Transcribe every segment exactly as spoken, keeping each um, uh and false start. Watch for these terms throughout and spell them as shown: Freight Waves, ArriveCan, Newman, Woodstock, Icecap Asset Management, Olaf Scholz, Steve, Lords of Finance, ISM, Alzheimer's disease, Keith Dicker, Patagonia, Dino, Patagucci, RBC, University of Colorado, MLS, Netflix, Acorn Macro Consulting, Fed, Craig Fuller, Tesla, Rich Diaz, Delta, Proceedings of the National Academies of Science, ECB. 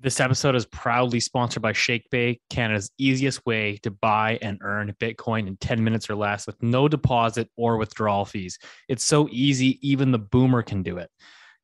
This episode is proudly sponsored by ShakePay, Canada's easiest way to buy and earn Bitcoin in ten minutes or less with no deposit or withdrawal fees. It's so easy, even the boomer can do it.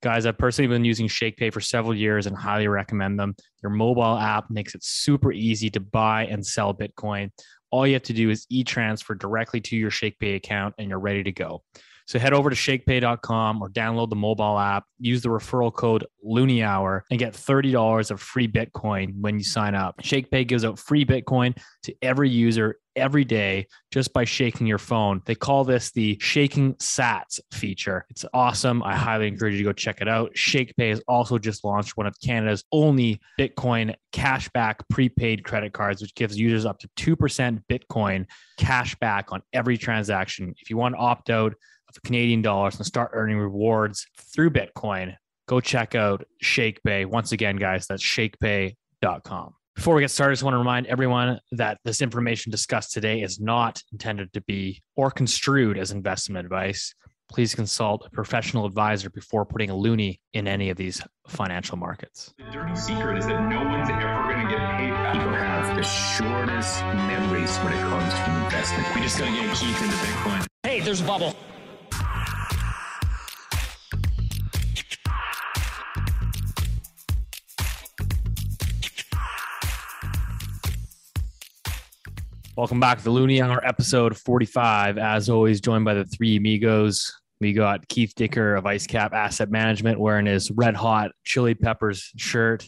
Guys, I've personally been using ShakePay for several years and highly recommend them. Their mobile app makes it super easy to buy and sell Bitcoin. All you have to do is e-transfer directly to your ShakePay account and you're ready to go. So head over to shakepay dot com or download the mobile app, use the referral code LoonieHour and get thirty dollars of free Bitcoin when you sign up. ShakePay gives out free Bitcoin to every user every day just by shaking your phone. They call this the shaking sats feature. It's awesome. I highly encourage you to go check it out. ShakePay has also just launched one of Canada's only Bitcoin cashback prepaid credit cards, which gives users up to two percent Bitcoin cashback on every transaction. If you want to opt out of Canadian dollars and start earning rewards through Bitcoin, go check out ShakePay. Once again, guys, that's shakepay dot com. Before we get started, I just want to remind everyone that this information discussed today is not intended to be or construed as investment advice. Please consult a professional advisor before putting a loonie in any of these financial markets. The dirty secret is that no one's ever going to get paid back. People have the shortest memories when it comes to investment. We just got to get Keith into Bitcoin. Hey, there's a bubble. Welcome back to the Loonie Hour, episode forty-five. As always, joined by the three amigos. We got Keith Dicker of Icecap Asset Management wearing his Red Hot Chili Peppers shirt.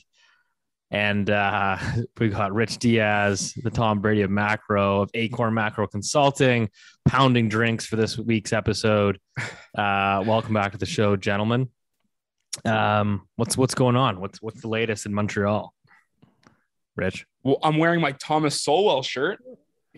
And uh, we got Rich Diaz, the Tom Brady of Macro, of Acorn Macro Consulting, pounding drinks for this week's episode. Uh, welcome back to the show, gentlemen. Um, what's what's going on? What's, what's the latest in Montreal? Rich? Well, I'm wearing my Thomas Sowell shirt.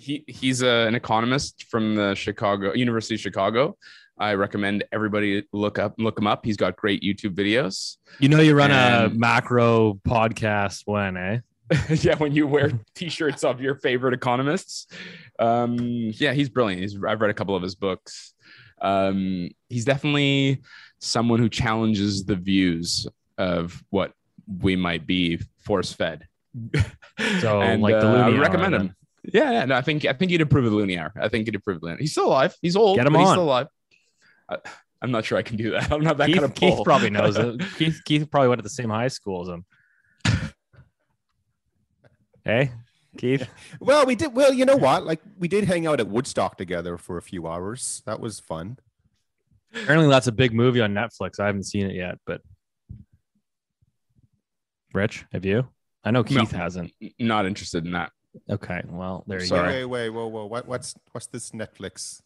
He he's a, an economist from the Chicago University of Chicago. I recommend everybody look up look him up. He's got great YouTube videos. You know you run and, a macro podcast when, eh? Yeah, when you wear t-shirts of your favorite economists. Um, yeah, he's brilliant. He's I've read a couple of his books. Um, he's definitely someone who challenges the views of what we might be force-fed. So and, like the uh, I would recommend him. Yeah, yeah, no, I think I think he'd approve of the Loonie Hour. I think he'd approve of the Loonie Hour. He's still alive. He's old. Get him but on. He's still alive. I, I'm not sure I can do that. I don't have that Keith, kind of pull. Keith probably knows it. Keith, Keith probably went to the same high school as him. Hey, Keith. Well, we did. Well, you know what? Like we did hang out at Woodstock together for a few hours. That was fun. Apparently, that's a big movie on Netflix. I haven't seen it yet, but Rich, have you? I know Keith no, hasn't. Not interested in that. Okay, well, there you Sorry. go. Wait, wait, whoa, whoa. What, what's what's this Netflix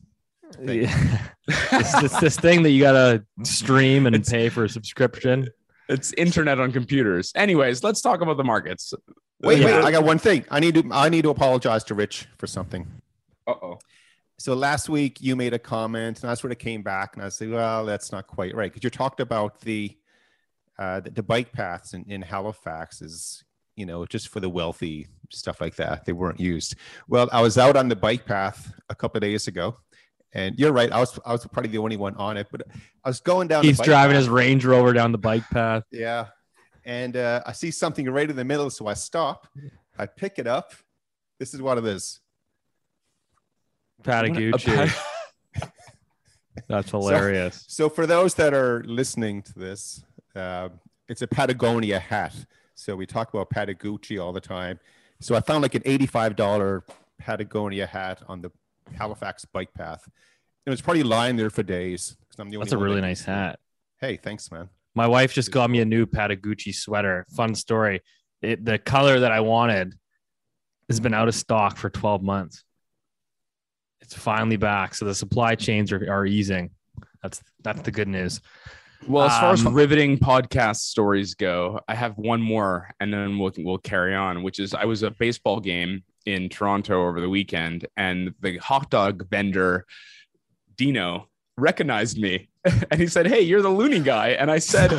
thing? Yeah. it's, it's this thing that you got to stream and it's, pay for a subscription. It's internet on computers. Anyways, let's talk about the markets. Wait, yeah. wait, I got one thing. I need to I need to apologize to Rich for something. Uh-oh. So last week you made a comment and I sort of came back and I said, well, that's not quite right. Because you talked about the, uh, the, the bike paths in, in Halifax is, you know, just for the wealthy, stuff like that. They weren't used. Well, I was out on the bike path a couple of days ago, and you're right. I was I was probably the only one on it, but I was going down. He's the bike driving path. His Range Rover down the bike path. Yeah, and uh, I see something right in the middle, so I stop. I pick it up. This is what it is. Patagucci. That's hilarious. So, so for those that are listening to this, uh, it's a Patagonia hat. So we talk about Patagucci all the time. So I found like an eighty-five dollar Patagonia hat on the Halifax bike path. It was probably lying there for days. I'm the only That's a really that nice hat. Hey, thanks, man. My wife just got me a new Patagucci sweater. Fun story. It, the color that I wanted has been out of stock for twelve months. It's finally back. So the supply chains are, are easing. That's that's the good news. Well, as far um, as riveting podcast stories go, I have one more and then we'll, we'll carry on, which is I was at a baseball game in Toronto over the weekend and the hot dog vendor, Dino, recognized me and he said, hey, you're the Loonie guy. And I said,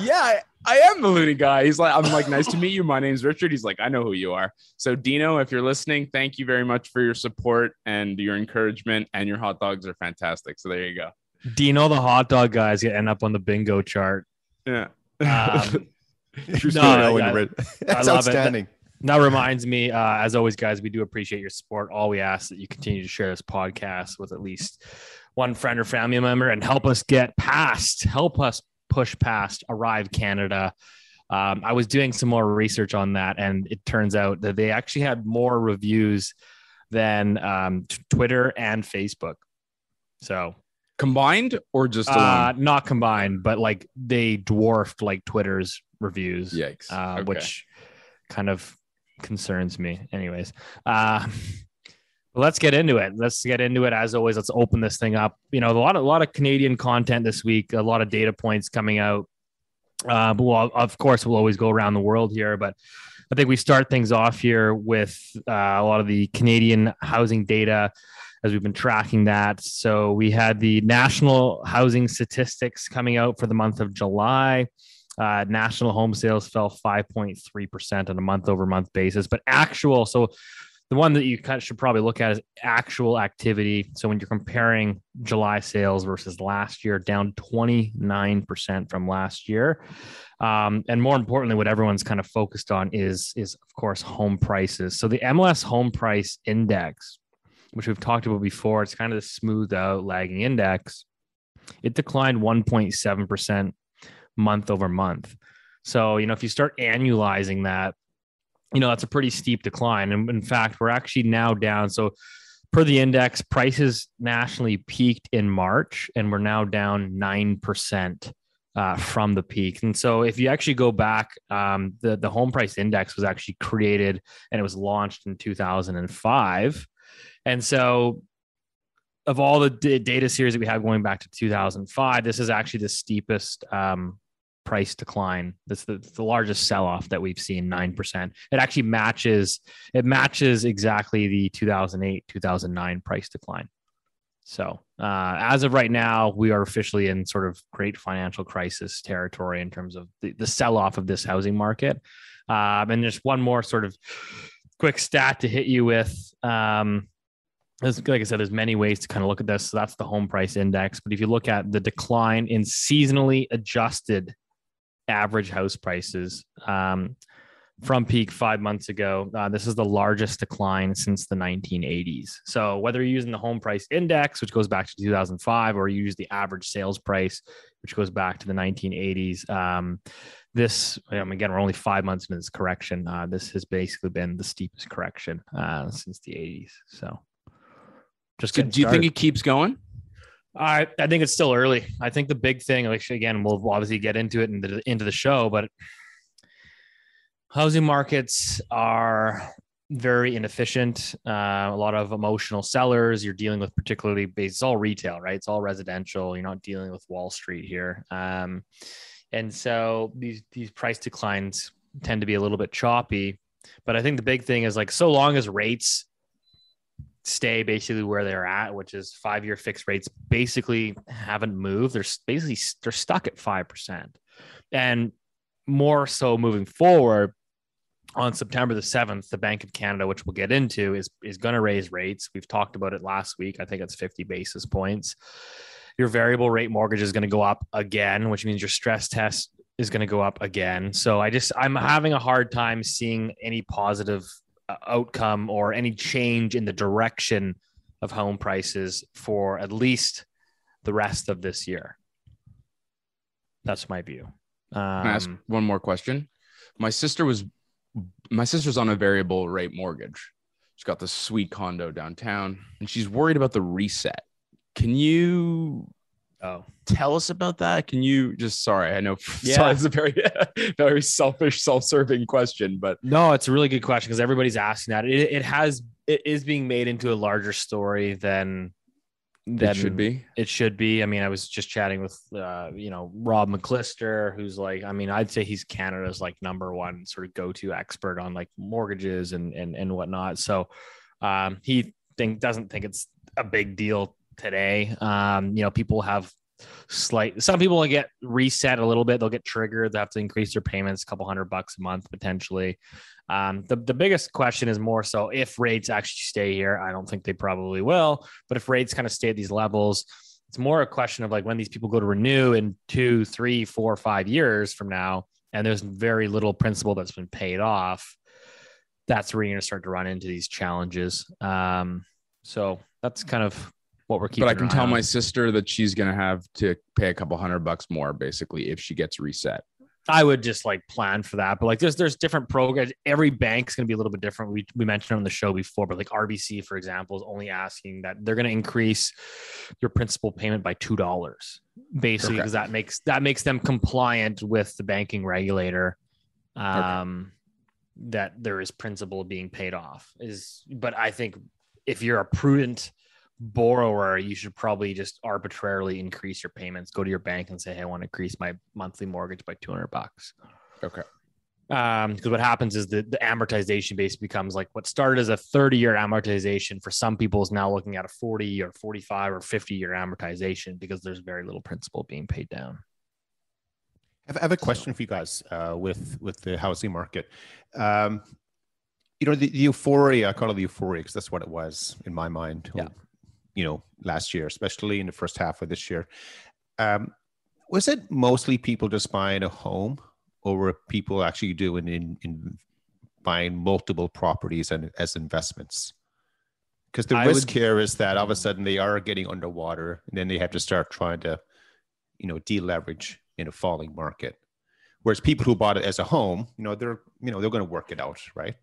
yeah, I am the Loonie guy. He's like, I'm like, nice to meet you. My name's Richard. He's like, I know who you are. So Dino, if you're listening, thank you very much for your support and your encouragement and your hot dogs are fantastic. So there you go. Dino, the hot dog guys, end up on the bingo chart. Yeah. um, True story. No, yeah, red. That's I love outstanding. It. That, that reminds me, uh, as always, guys, we do appreciate your support. All we ask is that you continue to share this podcast with at least one friend or family member and help us get past, help us push past Arrive Canada. Um, I was doing some more research on that, and it turns out that they actually had more reviews than um, t- Twitter and Facebook. So combined or just uh, not combined, but like they dwarfed like Twitter's reviews, yikes! Uh, okay. Which kind of concerns me. Anyways, uh, let's get into it. Let's get into it. As always, let's open this thing up. You know, a lot, a lot of Canadian content this week. A lot of data points coming out. Uh, but we'll, of course, we'll always go around the world here, but I think we start things off here with uh, a lot of the Canadian housing data as we've been tracking that. So we had the national housing statistics coming out for the month of July. Uh, national home sales fell five point three percent on a month-over-month basis, but actual, so the one that you kind of should probably look at is actual activity. So when you're comparing July sales versus last year, down twenty-nine percent from last year. Um, and more importantly, what everyone's kind of focused on is, is of course, home prices. So the M L S home price index, which we've talked about before, it's kind of the smooth out lagging index. It declined one point seven percent month over month. So, you know, if you start annualizing that, you know, that's a pretty steep decline. And in fact, we're actually now down. So per the index, prices nationally peaked in March, and we're now down nine percent uh, from the peak. And so if you actually go back, um, the, the home price index was actually created and it was launched in two thousand five. And so of all the d- data series that we have going back to two thousand five, this is actually the steepest um price decline. That's the, the largest sell-off that we've seen, nine percent. It actually matches, it matches exactly the two thousand eight, two thousand nine price decline. So uh, as of right now, we are officially in sort of great financial crisis territory in terms of the, the sell-off of this housing market. Um, and just one more sort of quick stat to hit you with. Um, Like I said, there's many ways to kind of look at this. So that's the home price index. But if you look at the decline in seasonally adjusted average house prices um, from peak five months ago, uh, this is the largest decline since the nineteen eighties. So whether you're using the home price index, which goes back to two thousand five, or you use the average sales price, which goes back to the nineteen eighties, um, this, um, again, we're only five months into this correction. Uh, this has basically been the steepest correction uh, since the eighties. So. Just so do you started. Think it keeps going? I I think it's still early. I think the big thing, which again, we'll obviously get into it in the into the show, but housing markets are very inefficient. Uh, a lot of emotional sellers. You're dealing with particularly based. It's all retail, right? It's all residential. You're not dealing with Wall Street here, um, and so these these price declines tend to be a little bit choppy. But I think the big thing is like so long as rates stay basically where they're at, which is five-year fixed rates basically haven't moved. They're basically they're stuck at five percent. And more so moving forward, on September the seventh, the Bank of Canada, which we'll get into, is, is going to raise rates. We've talked about it last week. I think it's fifty basis points. Your variable rate mortgage is going to go up again, which means your stress test is going to go up again. So I just, I'm having a hard time seeing any positive outcome or any change in the direction of home prices for at least the rest of this year. That's my view. Um, Can I ask one more question? My sister was, my sister's on a variable rate mortgage. She's got this sweet condo downtown and she's worried about the reset. Can you oh. tell us about that? Can you just, sorry, I know yeah. sorry, it's a very, very selfish, self-serving question, but no, it's a really good question because everybody's asking that. It, it has, it is being made into a larger story than, than it should be. It should be. I mean, I was just chatting with, uh, you know, Rob McClister, who's like, I mean, I'd say he's Canada's like number one sort of go-to expert on like mortgages and, and, and whatnot. So um, he think, doesn't think it's a big deal today. Um, you know, people have slight, some people will get reset a little bit. They'll get triggered. They have to increase their payments a couple hundred bucks a month, potentially. Um, the, the biggest question is more so if rates actually stay here. I don't think they probably will, but if rates kind of stay at these levels, it's more a question of like when these people go to renew in two, three, four, five years from now, and there's very little principal that's been paid off, that's where you're going to start to run into these challenges. Um, so that's kind of what we're keeping. But I can tell on. my sister that she's going to have to pay a couple hundred bucks more, basically, if she gets reset. I would just like plan for that. But like there's, there's different programs. Every bank's going to be a little bit different. We, we mentioned on the show before, but like R B C, for example, is only asking that they're going to increase your principal payment by two dollars basically, because okay. that makes, that makes them compliant with the banking regulator. Um, okay. That there is principal being paid off is, but I think if you're a prudent borrower, you should probably just arbitrarily increase your payments, go to your bank and say, hey, I want to increase my monthly mortgage by two hundred bucks. Okay. Um, because what happens is the, the amortization base becomes like what started as a thirty year amortization for some people is now looking at a forty or forty-five or fifty year amortization because there's very little principal being paid down. I have a question for you guys uh, with, with the housing market. Um, you know, the, the euphoria, I call it the euphoria because that's what it was in my mind, yeah. you know, last year, especially in the first half of this year. Um, was it mostly people just buying a home, or were people actually doing in, in buying multiple properties and as investments? Because the I risk would... here is that all of a sudden they are getting underwater and then they have to start trying to, you know, deleverage in a falling market, whereas people who bought it as a home, you know, they're, you know, they're going to work it out, right?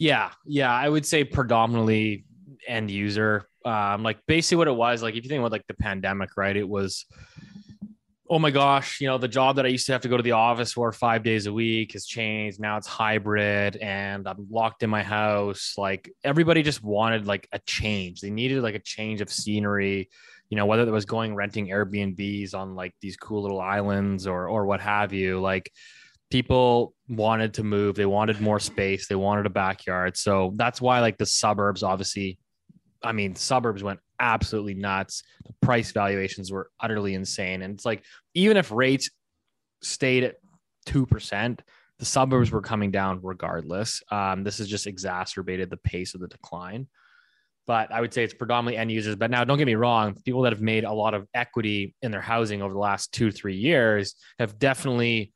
Yeah, yeah, I would say predominantly end user. Um, like basically what it was, like if you think about like the pandemic, right? It was, oh my gosh, you know, the job that I used to have to go to the office for five days a week has changed. Now it's hybrid, and I'm locked in my house. Like everybody just wanted like a change. They needed like a change of scenery. You know, whether it was going renting Airbnbs on like these cool little islands or or what have you, like people wanted to move, they wanted more space, they wanted a backyard. So that's why like the suburbs, obviously, I mean, suburbs went absolutely nuts. The price valuations were utterly insane. And it's like, even if rates stayed at two percent, the suburbs were coming down regardless. Um, this has just exacerbated the pace of the decline. But I would say it's predominantly end users. But now, don't get me wrong, people that have made a lot of equity in their housing over the last two, three years have definitely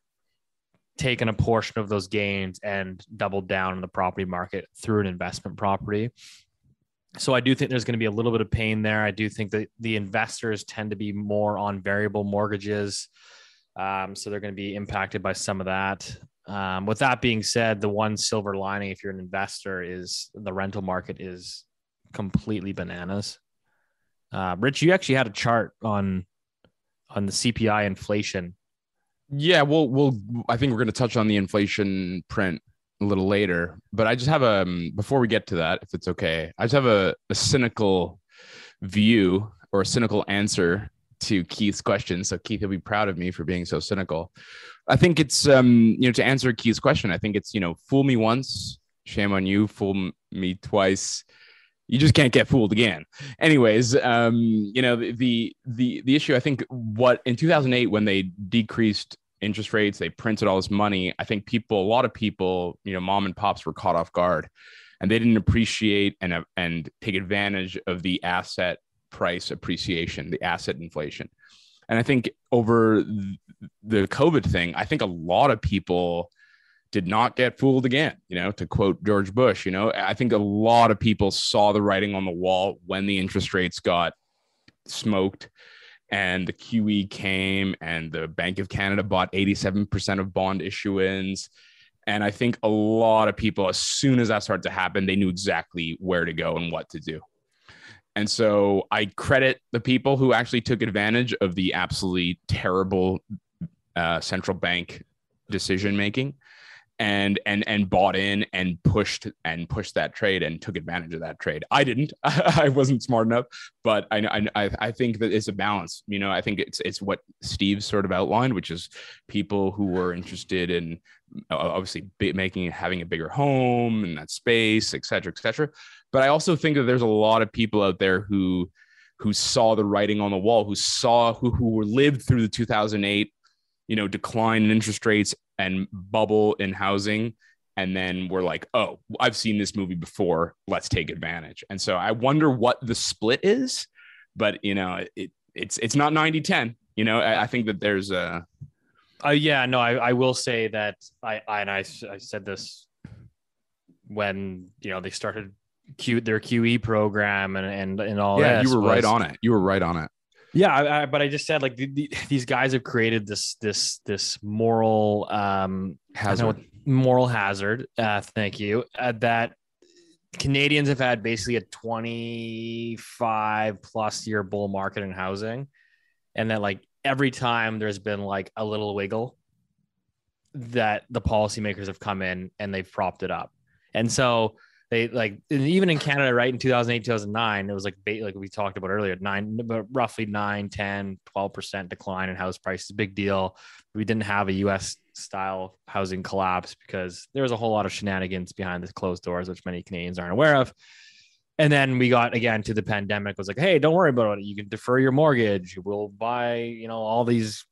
taken a portion of those gains and doubled down in the property market through an investment property. So I do think there's going to be a little bit of pain there. I do think that the investors tend to be more on variable mortgages. Um, so they're going to be impacted by some of that. Um, with that being said, the one silver lining, if you're an investor, is the rental market is completely bananas. Uh, Rich, you actually had a chart on on the C P I inflation. Yeah, we'll we'll I think we're going to touch on the inflation print a little later, but I just have a um, before we get to that, if it's okay, I just have a, a cynical view or a cynical answer to Keith's question. So Keith will be proud of me for being so cynical. I think it's um you know to answer Keith's question, I think it's you know fool me once, shame on you. Fool me twice, you just can't get fooled again. Anyways, um, you know, the the the issue, I think, what in two thousand eight, when they decreased interest rates, they printed all this money. I think people, a lot of people, you know, mom and pops were caught off guard, and they didn't appreciate and, and take advantage of the asset price appreciation, the asset inflation. And I think over the COVID thing, I think a lot of people did not get fooled again, you know, to quote George Bush. You know, I think a lot of people saw the writing on the wall when the interest rates got smoked and the Q E came and the Bank of Canada bought eighty-seven percent of bond issuance. And I think a lot of people, as soon as that started to happen, they knew exactly where to go and what to do. And so I credit the people who actually took advantage of the absolutely terrible uh, central bank decision-making. And and and bought in and pushed and pushed that trade and took advantage of that trade. I didn't. I wasn't smart enough. But I I I think that it's a balance. You know, I think it's it's what Steve sort of outlined, which is people who were interested in obviously making having a bigger home and that space, et cetera, et cetera. But I also think that there's a lot of people out there who who saw the writing on the wall, who saw who who lived through the two thousand eight, you know, decline in interest rates and bubble in housing. And then we're like, oh, I've seen this movie before. Let's take advantage. And so I wonder what the split is, but you know, it, it's, it's not ninety ten, you know, I, I think that there's a, Uh, yeah, no, I, I will say that I, I and I, I said this when, you know, they started Q, their Q E program and and, and all yeah, that. Yeah, you were was, right on it. You were right on it. Yeah, I, I, but I just said, like, the, the, these guys have created this this this moral um, hazard, moral hazard. Uh, thank you. Uh, that Canadians have had basically a twenty-five plus year bull market in housing, and that, like, every time there's been like a little wiggle, that the policymakers have come in and they've propped it up. And so they, like, even in Canada, right, in two thousand eight, two thousand nine, it was like, like we talked about earlier, nine, but roughly nine, ten, twelve percent decline in house prices, big deal. We didn't have a U S style housing collapse because there was a whole lot of shenanigans behind the closed doors, which many Canadians aren't aware of. And then we got, again, to the pandemic. It was like, hey, don't worry about it. You can defer your mortgage. We'll buy, you know, all these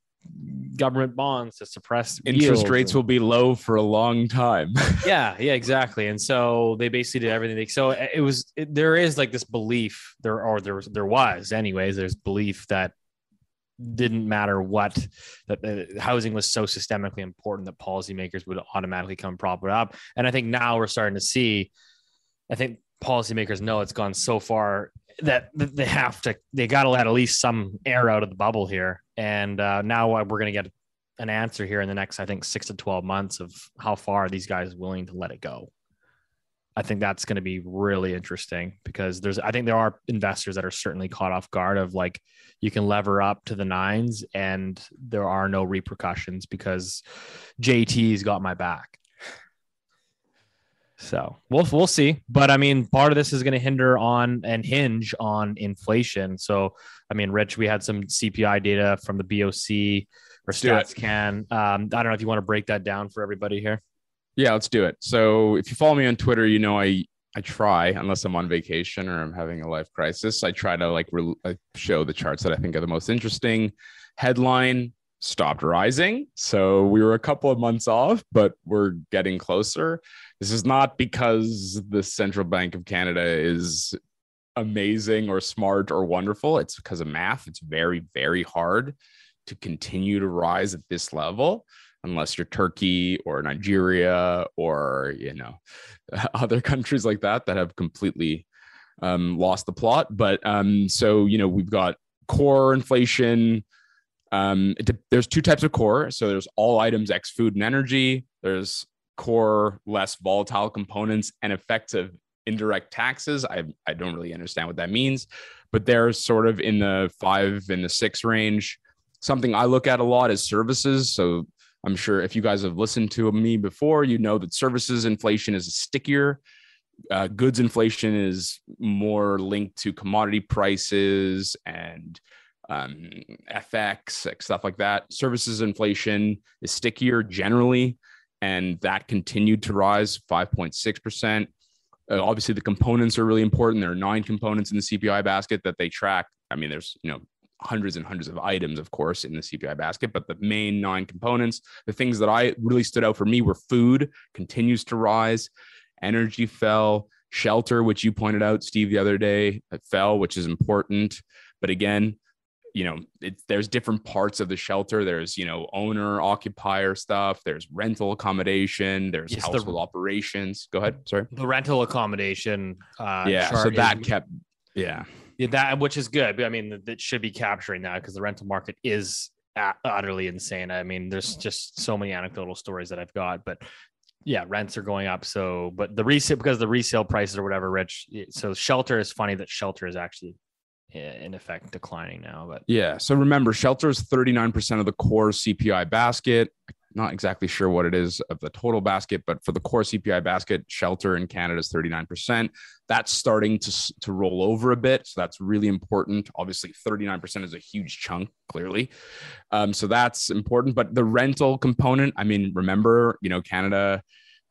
government bonds to suppress interest yield. Rates will be low for a long time. yeah, yeah, exactly. And so they basically did everything. They, so it was, it, there is like this belief there, or there was, there was anyways, there's belief that didn't matter what, that uh, housing was so systemically important that policymakers would automatically come prop it up. And I think now we're starting to see, I think, policymakers know it's gone so far that they have to, they got to let at least some air out of the bubble here. And uh, now we're going to get an answer here in the next, I think, six to twelve months of how far these guys are willing to let it go. I think that's going to be really interesting because there's, I think there are investors that are certainly caught off guard of, like, you can lever up to the nines and there are no repercussions because J T's got my back. So we'll we'll see, but I mean, part of this is going to hinder on and hinge on inflation. So I mean, Rich, we had some C P I data from the B O C or Stats Can. Um, I don't know if you want to break that down for everybody here. Yeah, let's do it. So if you follow me on Twitter, you know I I try, unless I'm on vacation or I'm having a life crisis, I try to like re- show the charts that I think are the most interesting. Headline: stopped rising. So we were a couple of months off, but we're getting closer. This is not because the Central Bank of Canada is amazing or smart or wonderful. It's because of math. It's very, very hard to continue to rise at this level unless you're Turkey or Nigeria or, you know, other countries like that that have completely um, lost the plot. But um, so, you know, we've got core inflation. Um, it, there's two types of core. So there's all items ex food and energy. There's core, less volatile components and effective indirect taxes. I I don't really understand what that means, but they're sort of in the five and the six range. Something I look at a lot is services. So I'm sure if you guys have listened to me before, you know that services inflation is stickier. Uh, goods inflation is more linked to commodity prices and um, F X, stuff like that. Services inflation is stickier generally, and that continued to rise five point six percent. Uh, obviously, the components are really important. There are nine components in the C P I basket that they track. I mean, there's, you know, hundreds and hundreds of items, of course, in the C P I basket, but the main nine components, the things that I really stood out for me were food continues to rise, energy fell, shelter, which you pointed out, Steve, the other day, it fell, which is important. But again, you know, it, there's different parts of the shelter. There's, you know, owner occupier stuff. There's rental accommodation. There's yes, household the, operations. Go ahead. Sorry. The rental accommodation. Uh, yeah. So that is, kept. Yeah. yeah. That, which is good. I mean, that should be capturing that because the rental market is utterly insane. I mean, there's just so many anecdotal stories that I've got, but yeah, rents are going up. So, but the resale, because the resale prices or whatever, Rich. So shelter is funny that shelter is actually in effect declining now, but yeah. So remember, shelter is thirty-nine percent of the core C P I basket. Not exactly sure what it is of the total basket, but for the core C P I basket, shelter in Canada is thirty-nine percent. That's starting to, to roll over a bit. So that's really important. Obviously, thirty-nine percent is a huge chunk, clearly. Um, so that's important. But the rental component, I mean, remember, you know, Canada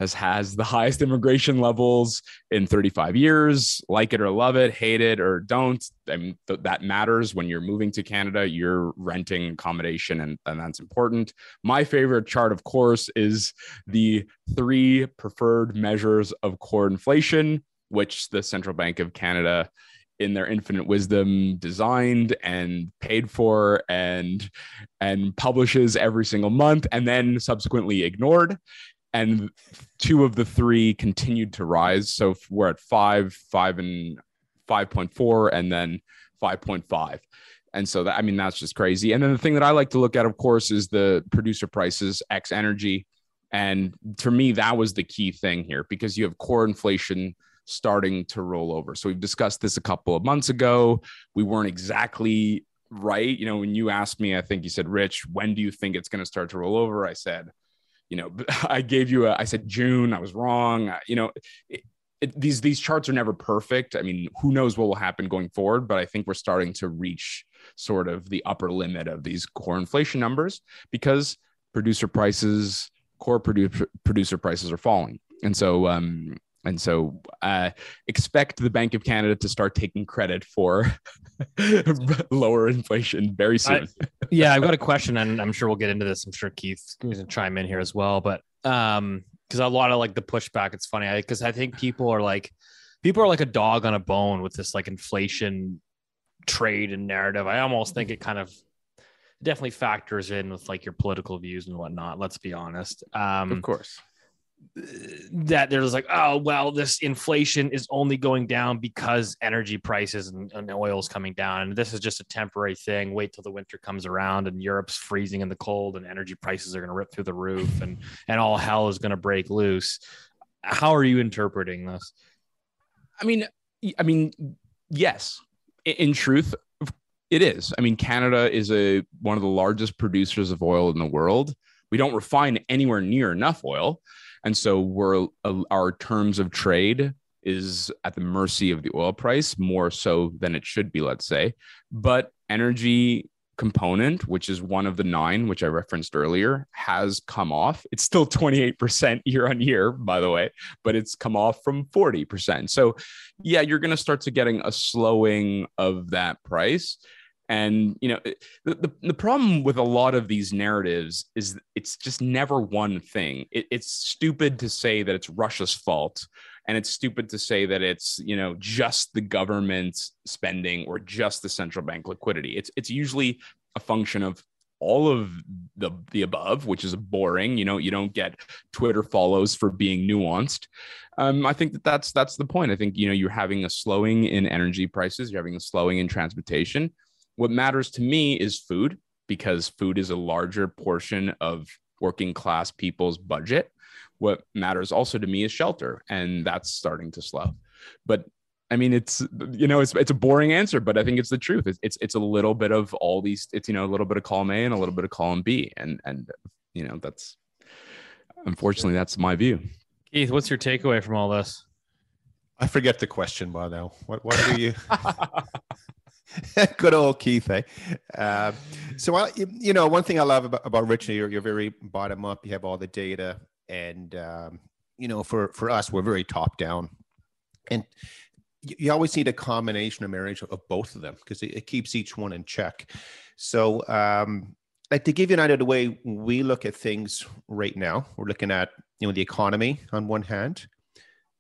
has has the highest immigration levels in thirty-five years, like it or love it, hate it or don't. I mean, th- that matters when you're moving to Canada, you're renting accommodation and, and that's important. My favorite chart, of course, is the three preferred measures of core inflation, which the Central Bank of Canada in their infinite wisdom, designed and paid for and and publishes every single month, and then subsequently ignored. And two of the three continued to rise. So we're at five, five and five point four, and then five point five. And so that, I mean, that's just crazy. And then the thing that I like to look at, of course, is the producer prices, X energy. And for me, that was the key thing here, because you have core inflation starting to roll over. So we've discussed this a couple of months ago. We weren't exactly right. You know, when you asked me, I think you said, Rich, when do you think it's going to start to roll over? I said, you know, I gave you a, I said, June, I was wrong. You know, it, it, these, these charts are never perfect. I mean, who knows what will happen going forward, but I think we're starting to reach sort of the upper limit of these core inflation numbers, because producer prices, core produ- producer prices are falling. And so, um, and so uh, expect the Bank of Canada to start taking credit for lower inflation very soon. I, yeah, I've got a question, and I'm sure we'll get into this. I'm sure Keith can chime in here as well. But um, because a lot of like the pushback, it's funny because I, I think people are like, people are like a dog on a bone with this like inflation trade and narrative. I almost think it kind of definitely factors in with like your political views and whatnot. Let's be honest. Um, of course. That there's like, oh, well, this inflation is only going down because energy prices and, and oil is coming down. And this is just a temporary thing. Wait till the winter comes around and Europe's freezing in the cold and energy prices are going to rip through the roof and, and all hell is going to break loose. How are you interpreting this? I mean, I mean, yes, in truth, it is. I mean, Canada is a one of the largest producers of oil in the world. We don't refine anywhere near enough oil. And so we're, uh, our terms of trade is at the mercy of the oil price, more so than it should be, let's say. But energy component, which is one of the nine, which I referenced earlier, has come off. It's still twenty-eight percent year on year, by the way, but it's come off from forty percent. So yeah, you're going to start to getting a slowing of that price. And, you know, the, the, the problem with a lot of these narratives is it's just never one thing. It, it's stupid to say that it's Russia's fault. And it's stupid to say that it's, you know, just the government's spending or just the central bank liquidity. It's it's usually a function of all of the, the above, which is boring. You know, you don't get Twitter follows for being nuanced. Um, I think that that's, that's the point. I think, you know, you're having a slowing in energy prices. You're having a slowing in transportation. What matters to me is food, because food is a larger portion of working class people's budget. What matters also to me is shelter, and that's starting to slow. But I mean, it's, you know, it's it's a boring answer, but I think it's the truth. It's it's, it's a little bit of all these. It's, you know, a little bit of column A and a little bit of column B, and and you know, that's unfortunately that's my view. Keith, what's your takeaway from all this? I forget the question by now. What what do you? Good old Keith, eh? Uh, so, I, you know, one thing I love about, about Rich, you're, you're very bottom up. You have all the data. And, um, you know, for, for us, we're very top down. And you, you always need a combination of marriage of both of them, because it, it keeps each one in check. So, um, like, to give you an idea of the way we look at things right now, we're looking at, you know, the economy on one hand.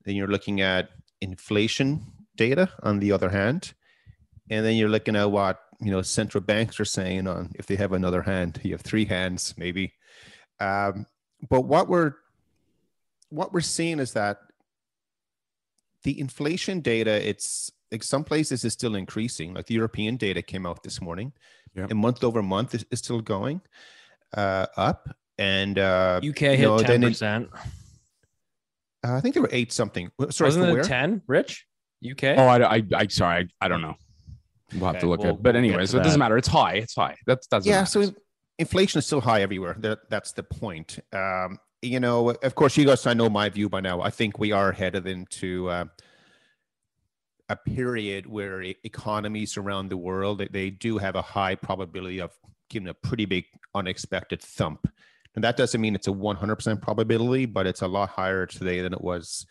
Then you're looking at inflation data on the other hand. And then you're looking at what, you know, central banks are saying on if they have another hand. You have three hands, maybe. Um, but what we're what we're seeing is that the inflation data, it's like some places is still increasing. Like the European data came out this morning, yeah. And month over month is, is still going uh, up. And uh, U K hit know, ten percent. It, uh, I think there were eight something. Sorry, wasn't it ten? Rich, U K. Oh, I, I, I sorry, I, I don't know. We'll have okay, to look we'll, at it. But anyway, we'll so it doesn't matter. It's high. It's high. That's that's yeah. So inflation is still high everywhere. That, that's the point. Um, you know, of course, you guys, I know my view by now. I think we are headed into uh, a period where economies around the world, they, they do have a high probability of giving a pretty big unexpected thump. And that doesn't mean it's a one hundred percent probability, but it's a lot higher today than it was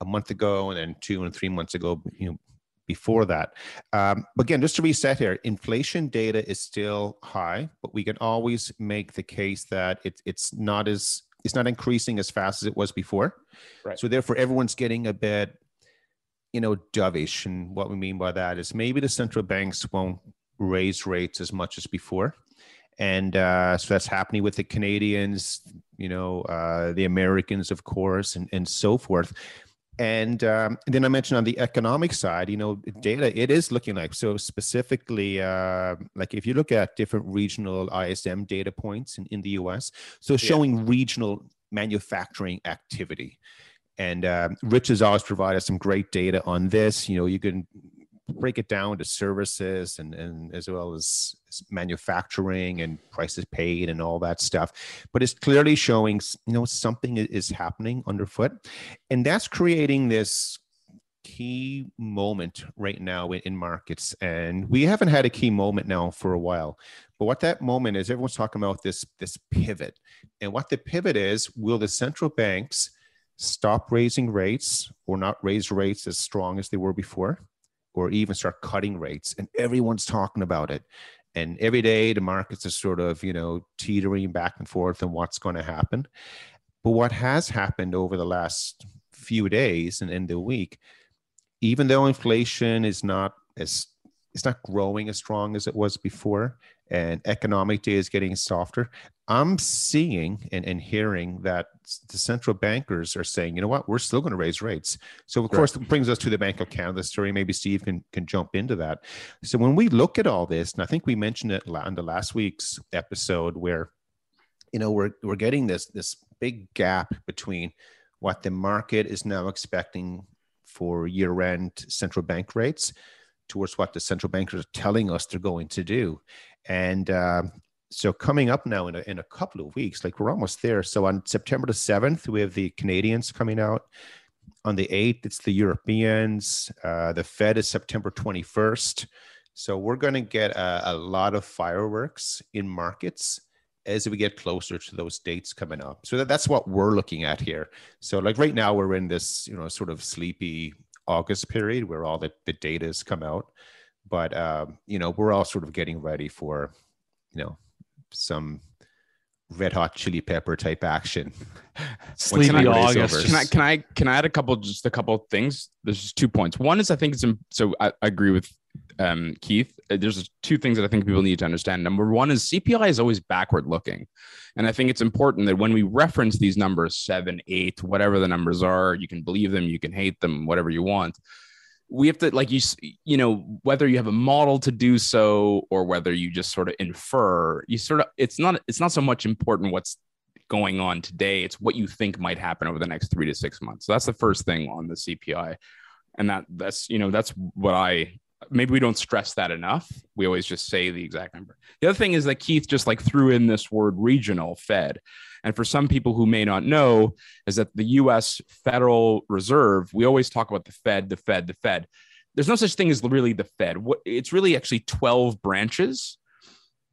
a month ago and then two and three months ago, you know, before that. Um, but again, just to reset here, inflation data is still high, but we can always make the case that it, it's not as it's not increasing as fast as it was before. Right. So therefore, everyone's getting a bit you know, dovish. And what we mean by that is maybe the central banks won't raise rates as much as before. And uh, so that's happening with the Canadians, you know, uh, the Americans, of course, and, and so forth. And, um, and then I mentioned on the economic side, you know, data, it is looking like, so specifically, uh, like if you look at different regional I S M data points in, in the U S, so showing yeah. regional manufacturing activity. And um, Rich has always provided some great data on this. You know, you can break it down to services and, and as well as manufacturing and prices paid and all that stuff, but it's clearly showing, you know, something is happening underfoot, and that's creating this key moment right now in markets. And we haven't had a key moment now for a while, but what that moment is, everyone's talking about this, this pivot, and what the pivot is, will the central banks stop raising rates or not raise rates as strong as they were before, or even start cutting rates? And everyone's talking about it. And every day the markets are sort of, you know, teetering back and forth on what's going to happen. But what has happened over the last few days and in the week, even though inflation is not as, it's not growing as strong as it was before, and economic data is getting softer, I'm seeing and, and hearing that the central bankers are saying, you know what, we're still going to raise rates. So of right. course, it brings us to the Bank of Canada story. Maybe Steve can, can jump into that. So when we look at all this, and I think we mentioned it on the last week's episode where, you know, we're, we're getting this, this big gap between what the market is now expecting for year-end central bank rates towards what the central bankers are telling us they're going to do. And uh, so coming up now in a, in a couple of weeks, like we're almost there. So on September the seventh, we have the Canadians coming out. On the eighth, it's the Europeans. Uh, the Fed is September twenty-first. So we're going to get a, a lot of fireworks in markets as we get closer to those dates coming up. So that, that's what we're looking at here. So like right now we're in this, you know, sort of sleepy August period where all the, the data has come out. But, um, you know, we're all sort of getting ready for, you know, some red hot chili pepper type action. Sleepy August. Can I, can I, can I add a couple, just a couple of things? There's just two points. One is I think it's, so I, I agree with um, Keith. There's two things that I think people need to understand. Number one is C P I is always backward looking. And I think it's important that when we reference these numbers, seven, eight, whatever the numbers are, you can believe them, you can hate them, whatever you want. We have to, like, you, you know, whether you have a model to do so or whether you just sort of infer, you sort of, it's not, it's not so much important what's going on today. It's what you think might happen over the next three to six months. So that's the first thing on the C P I. And that that's, you know, that's what I, maybe we don't stress that enough. We always just say the exact number. The other thing is that Keith just like threw in this word regional Fed. And for some people who may not know is that the U S Federal Reserve, we always talk about the Fed, the Fed, the Fed. There's no such thing as really the Fed. What, it's really actually twelve branches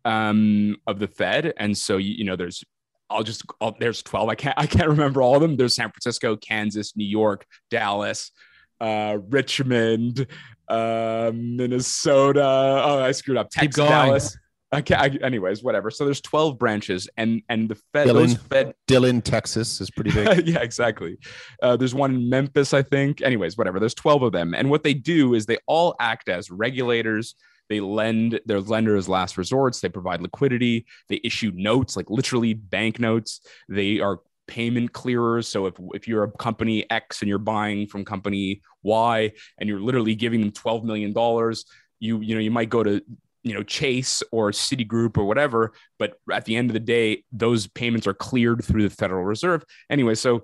um, of the Fed. And so, you, you know, there's, I'll just, I'll, there's twelve. I can't, I can't remember all of them. There's San Francisco, Kansas, New York, Dallas, uh, Richmond, uh, Minnesota. Oh, I screwed up. Texas, Dallas. Okay. I, anyways, whatever. So there's twelve branches, and and the Fed. Dylan, Fed, Dylan, Texas is pretty big. Yeah, exactly. Uh, there's one in Memphis, I think. Anyways, whatever. There's twelve of them, and what they do is they all act as regulators. They lend their lenders last resorts. They provide liquidity. They issue notes, like literally bank notes. They are payment clearers. So if if you're a company X and you're buying from company Y, and you're literally giving them twelve million dollars, you you know you might go to you know, Chase or Citigroup or whatever. But at the end of the day, those payments are cleared through the Federal Reserve. Anyway, so,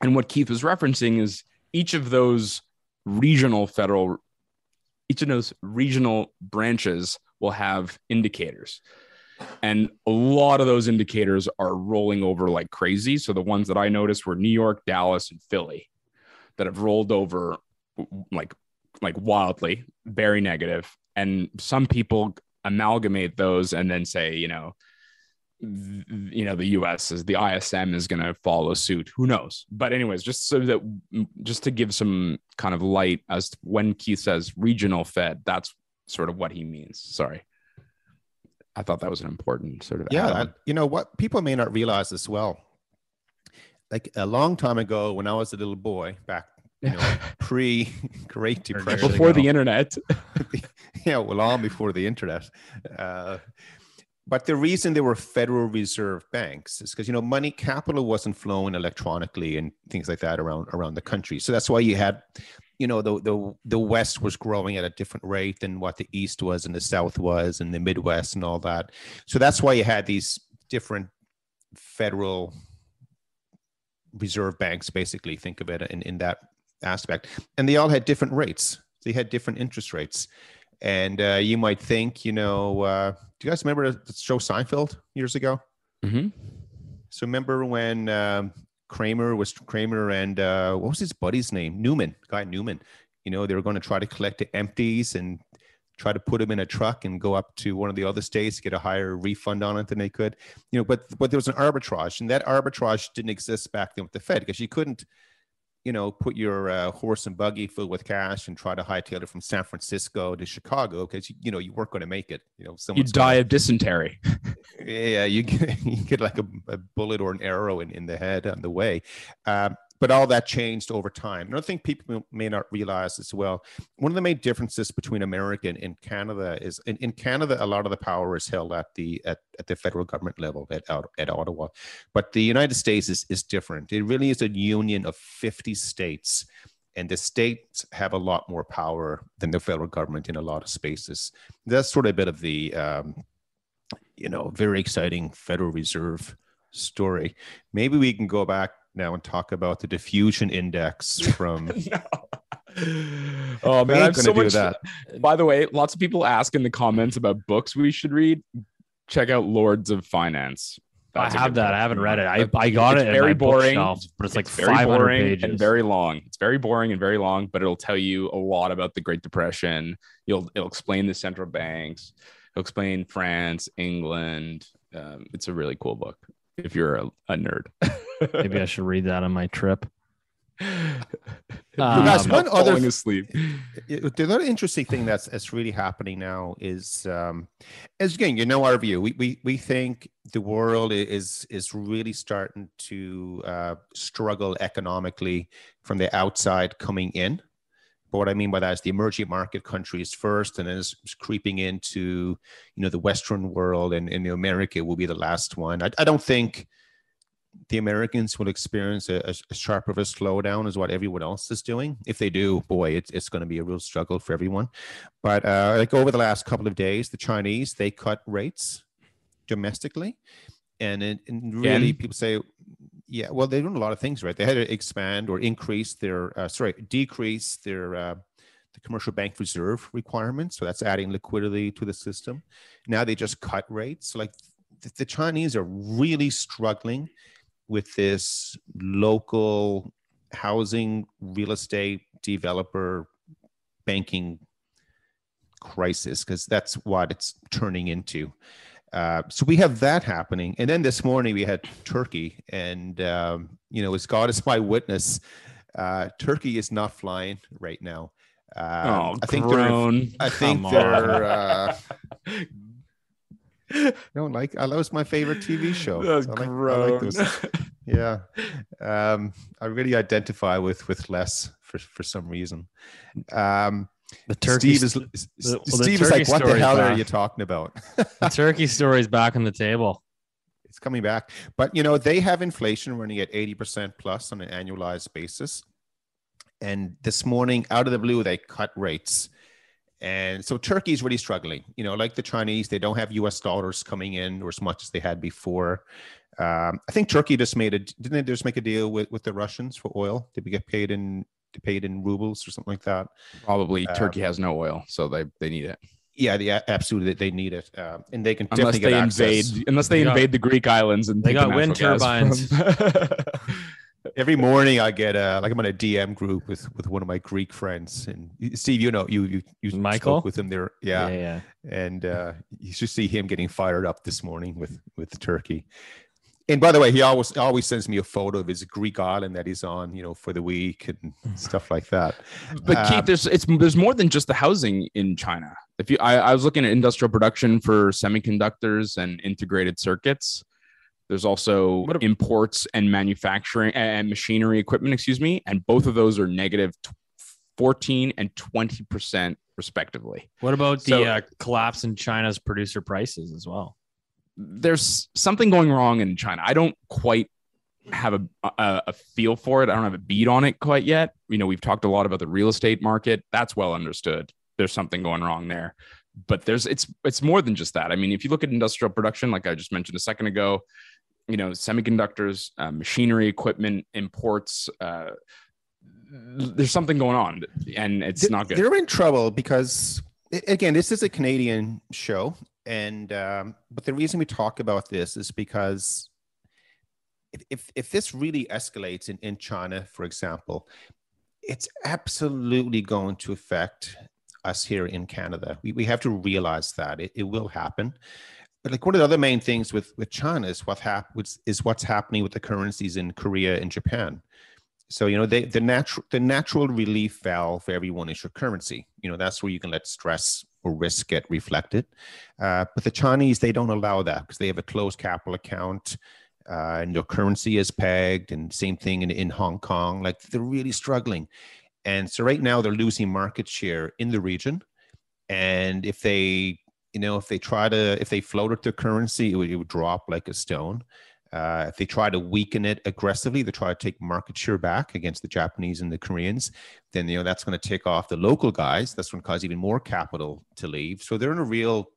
and what Keith was referencing is each of those regional federal, each of those regional branches will have indicators. And a lot of those indicators are rolling over like crazy. So the ones that I noticed were New York, Dallas, and Philly that have rolled over like, like wildly, very negative. And some people amalgamate those and then say, you know, th- you know, the U S is the I S M is going to follow suit. Who knows? But anyways, just so that just to give some kind of light as to when Keith says regional Fed, that's sort of what he means. Sorry. I thought that was an important sort of. Yeah. I, you know what people may not realize as well. Like a long time ago when I was a little boy back you know, pre Great Depression. Before the internet. Yeah, well, long before the internet. Uh, but the reason they were Federal Reserve banks is because, you know, money capital wasn't flowing electronically and things like that around around the country. So that's why you had, you know, the the the West was growing at a different rate than what the East was and the South was and the Midwest and all that. So that's why you had these different Federal Reserve banks, basically, think of it in, in that aspect. And they all had different rates. They had different interest rates. And uh, you might think, you know, uh, do you guys remember the show Seinfeld years ago? Mm-hmm. So remember when um, Kramer was Kramer and uh, what was his buddy's name? Newman, guy Newman. You know, they were going to try to collect the empties and try to put them in a truck and go up to one of the other states, get a higher refund on it than they could, you know, but, but there was an arbitrage, and that arbitrage didn't exist back then with the Fed, because you couldn't, you know, put your uh, horse and buggy filled with cash and try to hightail it from San Francisco to Chicago. Cause you, you know, you weren't going to make it, you know, you die of dysentery. Yeah. You get, you get like a, a bullet or an arrow in, in the head on the way. Um, But all that changed over time. Another thing people may not realize as well, one of the main differences between America and, and Canada is in, in Canada, a lot of the power is held at the at, at the federal government level at, at Ottawa. But the United States is, is different. It really is a union of fifty states. And the states have a lot more power than the federal government in a lot of spaces. That's sort of a bit of the, um, you know, very exciting Federal Reserve story. Maybe we can go back now and talk about the diffusion index from no. Oh man, I'm so much that. By the way, lots of people ask in the comments about books we should read. Check out Lords of Finance. That's I have that. Book. I haven't read it. I, I got it's it. It's very boring, but it's, it's like five hundred pages and very long. It's very boring and very long, but it'll tell you a lot about the Great Depression. You'll it'll explain the central banks. It'll explain France, England. Um, it's a really cool book if you're a, a nerd. Maybe I should read that on my trip. Um, guys, one other falling asleep. The other interesting thing that's, that's really happening now is, um, as again, you know, our view, we we we think the world is is really starting to uh, struggle economically from the outside coming in. But what I mean by that is the emerging market countries first, and then it's creeping into, you know, the Western world, and, and America will be the last one. I, I don't think the Americans will experience a, a sharp of a slowdown as what everyone else is doing. If they do, boy, it's, it's going to be a real struggle for everyone. But uh, like over the last couple of days, the Chinese, they cut rates domestically. And, it, and really yeah. people say, yeah, well, they're doing a lot of things, right? They had to expand or increase their, uh, sorry, decrease their uh, the commercial bank reserve requirements. So that's adding liquidity to the system. Now they just cut rates. So like th- the Chinese are really struggling with this local housing, real estate, developer, banking crisis, because that's what it's turning into. Uh, so we have that happening. And then this morning we had Turkey, and, um, you know, as God is my witness, uh, Turkey is not flying right now. Uh, oh, I think groan. they're, I think Come they're, uh, I don't like, I was my favorite T V show. I like, I like those. Yeah. Um, I really identify with, with Les for, for some reason. Um, The turkey Steve is, the, well, Steve is like, what the hell back. are you talking about? The turkey story is back on the table. It's coming back. But, you know, they have inflation running at eighty percent plus on an annualized basis. And this morning, out of the blue, they cut rates. And so Turkey is really struggling. You know, like the Chinese, they don't have U S dollars coming in or as much as they had before. Um, I think Turkey just made a, didn't they just make a deal with, with the Russians for oil? Did we get paid in? paid in rubles or something like that? Probably. Um, Turkey has no oil, so they, they need it. Yeah, they, absolutely. They need it. Um, and they can unless definitely they invade, Unless they, they invade got, the Greek islands and they got wind turbines. Every morning I get a, like I'm on a D M group with, with one of my Greek friends. And Steve, you know, you you, you Michael? spoke with him there. Yeah. yeah, yeah. And uh, you should see him getting fired up this morning with, with Turkey. And by the way, he always always sends me a photo of his Greek island that he's on, you know, for the week and stuff like that. But um, Keith, there's it's there's more than just the housing in China. If you, I, I was looking at industrial production for semiconductors and integrated circuits, There's also are, imports and manufacturing and machinery equipment, excuse me. And both of those are negative fourteen and twenty percent respectively. What about so, the uh, collapse in China's producer prices as well? There's something going wrong in China. I don't quite have a, a, a feel for it. I don't have a beat on it quite yet. You know, we've talked a lot about the real estate market. That's well understood. There's something going wrong there. But there's it's it's more than just that. I mean, if you look at industrial production, like I just mentioned a second ago, you know, semiconductors, uh, machinery, equipment, imports, uh, there's something going on and it's they're, not good. They're in trouble because, again, this is a Canadian show. And um, but the reason we talk about this is because if, if, if this really escalates in, in China, for example, it's absolutely going to affect us here in Canada. We we have to realize that it, it will happen. But like one of the other main things with, with China is what hap- is what's happening with the currencies in Korea and Japan. So, you know, they, the natural the natural relief valve for everyone is your currency. You know, that's where you can let stress or risk get reflected. Uh, but the Chinese, they don't allow that because they have a closed capital account uh, and your currency is pegged, and same thing in, in Hong Kong. Like they're really struggling. And so right now they're losing market share in the region. And if they, you know, if they try to, if they floated their currency, it would, it would drop like a stone. Uh, if they try to weaken it aggressively, they try to take market share back against the Japanese and the Koreans, then, you know, that's going to take off the local guys. That's going to cause even more capital to leave. So they're in a real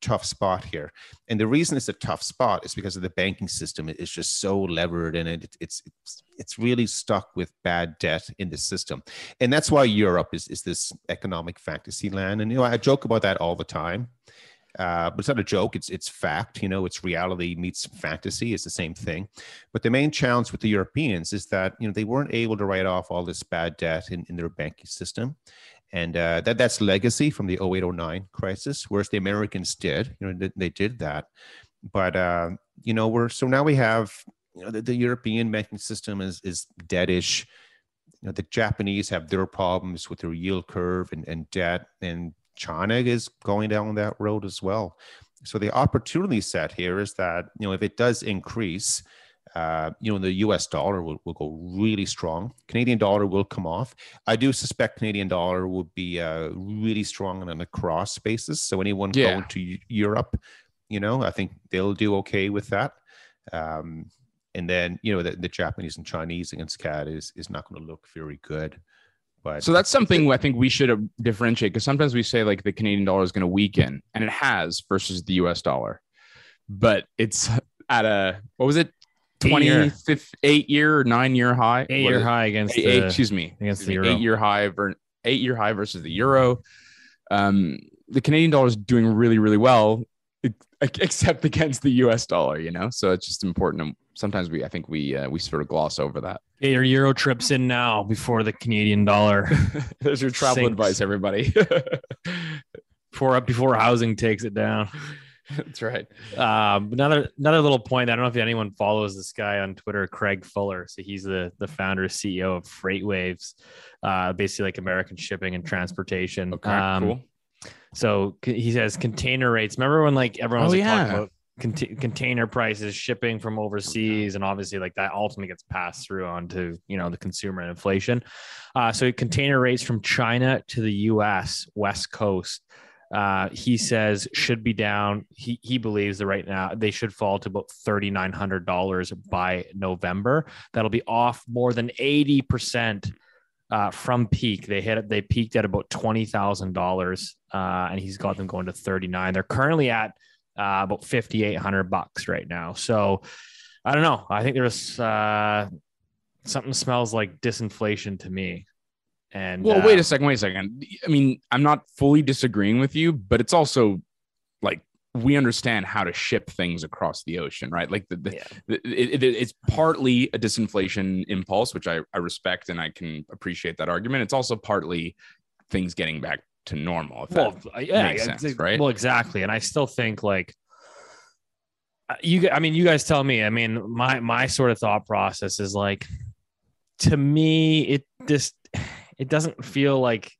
tough spot here. And the reason it's a tough spot is because of the banking system. It's just so levered and it, it's, it's, it's really stuck with bad debt in the system. And that's why Europe is, is this economic fantasy land. And, you know, I joke about that all the time. Uh, but it's not a joke. It's it's fact. You know, it's reality meets fantasy. It's the same thing. But the main challenge with the Europeans is that, you know, they weren't able to write off all this bad debt in, in their banking system. And uh, that that's legacy from the oh eight oh nine crisis, whereas the Americans did. You know, they, they did that. But, uh, you know, we're so now we have, you know, the, the European banking system is is deadish. You know, the Japanese have their problems with their yield curve and, and debt, and China is going down that road as well. So the opportunity set here is that, you know, if it does increase, uh, you know, the U S dollar will, will go really strong. Canadian dollar will come off. I do suspect Canadian dollar will be uh, really strong on a cross basis. So anyone yeah. going to Europe, you know, I think they'll do okay with that. Um, and then, you know, the, the Japanese and Chinese against C A D is, is not going to look very good. But so that's something I think we should differentiate, because sometimes we say like the Canadian dollar is going to weaken, and it has versus the U S dollar, but it's at a, what was it? twenty-eight year or nine year high, eight year high against, eight, the, eight, excuse me, against the euro. eight year high, eight year high versus the euro. Um, the Canadian dollar is doing really, really well, except against the U S dollar, you know? So it's just important. Sometimes we, I think we, uh, we sort of gloss over that. Get your euro trips in now before the Canadian dollar. There's your travel sinks. Advice, everybody. Before up before housing takes it down. That's right. Um, another another little point. I don't know if anyone follows this guy on Twitter, Craig Fuller. So he's the the founder, C E O of Freight Waves, uh, basically like American shipping and transportation. Okay, um, cool. So he says container rates. Remember when like everyone was oh, like, yeah. talking about cont- container prices, shipping from overseas, and obviously like that ultimately gets passed through onto, you know, the consumer and inflation. Uh, so container rates from China to the U S West Coast, uh, he says should be down. He he believes that right now they should fall to about thirty-nine hundred dollars by November. That'll be off more than eighty percent. Uh, from peak, they hit they peaked at about twenty thousand uh, dollars, and he's got them going to thirty nine. They're currently at uh, about fifty eight hundred bucks right now. So I don't know. I think there's uh, something smells like disinflation to me. And well, uh, wait a second, wait a second. I mean, I'm not fully disagreeing with you, but it's also like we understand how to ship things across the ocean, right? Like the, the, yeah. the it, it, it's partly a disinflation impulse, which I, I respect and I can appreciate that argument. It's also partly things getting back to normal. If well, that yeah, makes sense, it, right? Well, exactly. And I still think like you, I mean, you guys tell me, I mean, my, my sort of thought process is like, to me, it just, it doesn't feel like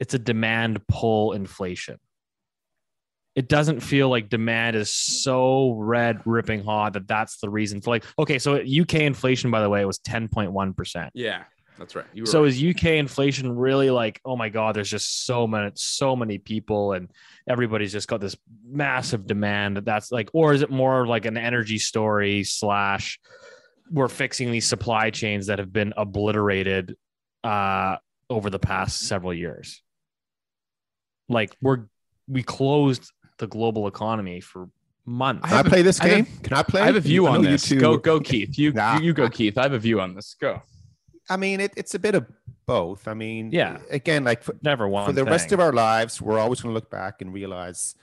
it's a demand pull inflation. it doesn't feel like demand is so red ripping hot that that's the reason for like, okay, so U K inflation, by the way, was ten point one percent. Yeah, that's right. You were so right. Is U K inflation really like, oh my God, there's just so many, so many people and everybody's just got this massive demand that that's like, or is it more like an energy story slash we're fixing these supply chains that have been obliterated uh, over the past several years? Like we're, we closed the global economy for months. Can I play this game? Can I play? I have a view on this. Go, go, Keith. You, nah. you, you go, Keith. I have a view on this. Go. I mean, it, it's a bit of both. I mean, yeah. Again, like for, never one for the thing. Rest of our lives, we're always going to look back and realize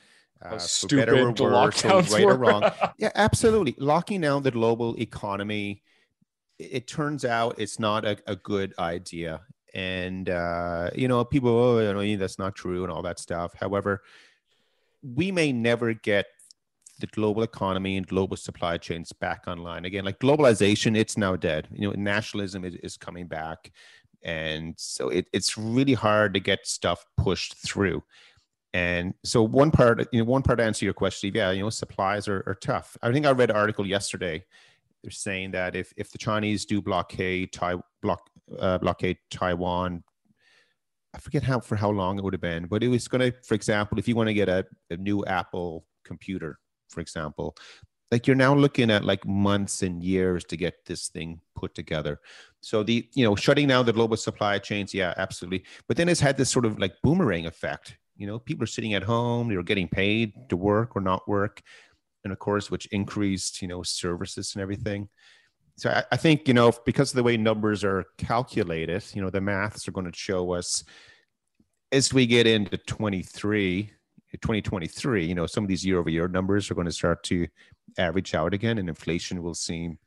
uh, for better or worse, so right or wrong. Yeah, absolutely. Locking down the global economy, it, it turns out it's not a, a good idea. And, uh, you know, people, oh, you know, that's not true and all that stuff. However, we may never get the global economy and global supply chains back online again. Like globalization, it's now dead. You know, nationalism is, is coming back. And so it, it's really hard to get stuff pushed through. And so one part, you know, one part to answer your question, yeah, you know, supplies are, are tough. I think I read an article yesterday. They're saying that if, if the Chinese do blockade, tai, block, uh, blockade Taiwan, I forget how for how long it would have been, but it was going to, for example, if you want to get a, a new Apple computer, for example, like you're now looking at like months and years to get this thing put together. So the, you know, shutting down the global supply chains, yeah, absolutely. But then it's had this sort of like boomerang effect. You know, people are sitting at home, they're getting paid to work or not work. And of course, which increased, you know, services and everything. So I, I think, you know, because of the way numbers are calculated, you know, the maths are going to show us as we get into twenty-three, twenty twenty-three, you know, some of these year over year numbers are going to start to average out again and inflation will seem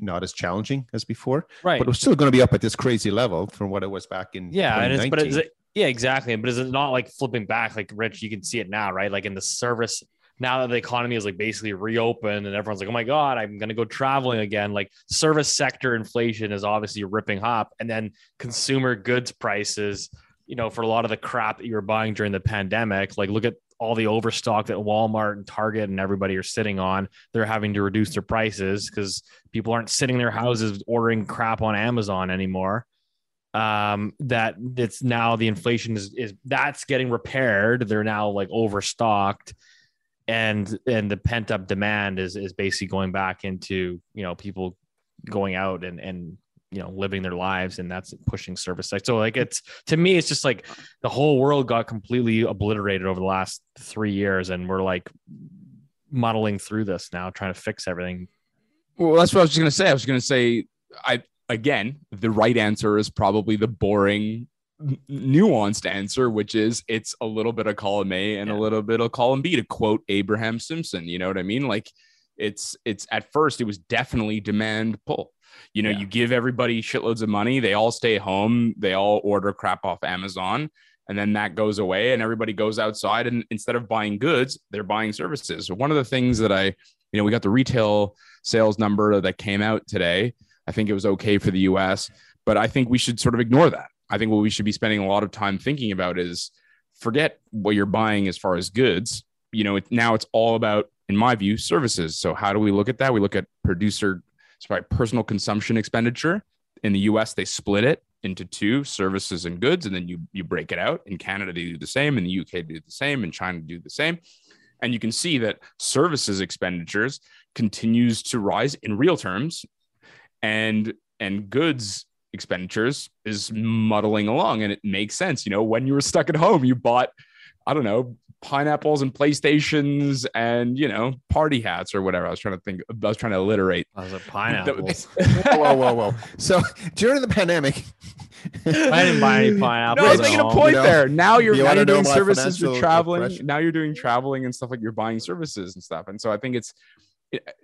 not as challenging as before. Right. But we're still going to be up at this crazy level from what it was back in yeah, and it's, but is it, yeah, exactly. But is it not like flipping back? Like, Rich, you can see it now, right? Like in the service. Now that the economy is like basically reopened and everyone's like, oh my God, I'm going to go traveling again. Like service sector inflation is obviously ripping up. And then consumer goods prices, you know, for a lot of the crap that you were buying during the pandemic, like look at all the overstock that Walmart and Target and everybody are sitting on. They're having to reduce their prices because people aren't sitting in their houses ordering crap on Amazon anymore. Um, that it's now the inflation is, is that's getting repaired. They're now like overstocked. And and the pent up demand is is basically going back into, you know, people going out and and you know living their lives, and that's pushing service sector. So like it's to me, it's just like the whole world got completely obliterated over the last three years, and we're like muddling through this now, trying to fix everything. Well, that's what I was just gonna say. I was gonna say, I again, the right answer is probably the boring, nuanced answer, which is it's a little bit of column A and yeah. a little bit of column B, to quote Abraham Simpson. You know what I mean? Like it's, it's at first it was definitely demand pull, you know, yeah. you give everybody shitloads of money. They all stay home. They all order crap off Amazon, and then that goes away and everybody goes outside. And instead of buying goods, they're buying services. So one of the things that I, you know, we got the retail sales number that came out today. I think it was okay for the U S, but I think we should sort of ignore that. I think what we should be spending a lot of time thinking about is forget what you're buying as far as goods. You know, it, now it's all about, in my view, services. So how do we look at that? We look at producer, sorry, personal consumption expenditure. In the U S, they split it into two, services and goods, and then you you break it out. In Canada, they do the same. In the U K, they do the same. In China, they do the same. And you can see that services expenditures continues to rise in real terms, and and goods expenditures is muddling along, and it makes sense. You know, when you were stuck at home, you bought, I don't know, pineapples and PlayStations and, you know, party hats or whatever. I was trying to think, I was trying to alliterate. I was like, pineapples. whoa, whoa, whoa. So during the pandemic, I didn't buy any pineapples. No, I was making a point you know, there. Now you're, you now you're doing services, you're traveling. Depression. Now you're doing traveling and stuff, like you're buying services and stuff. And so I think it's,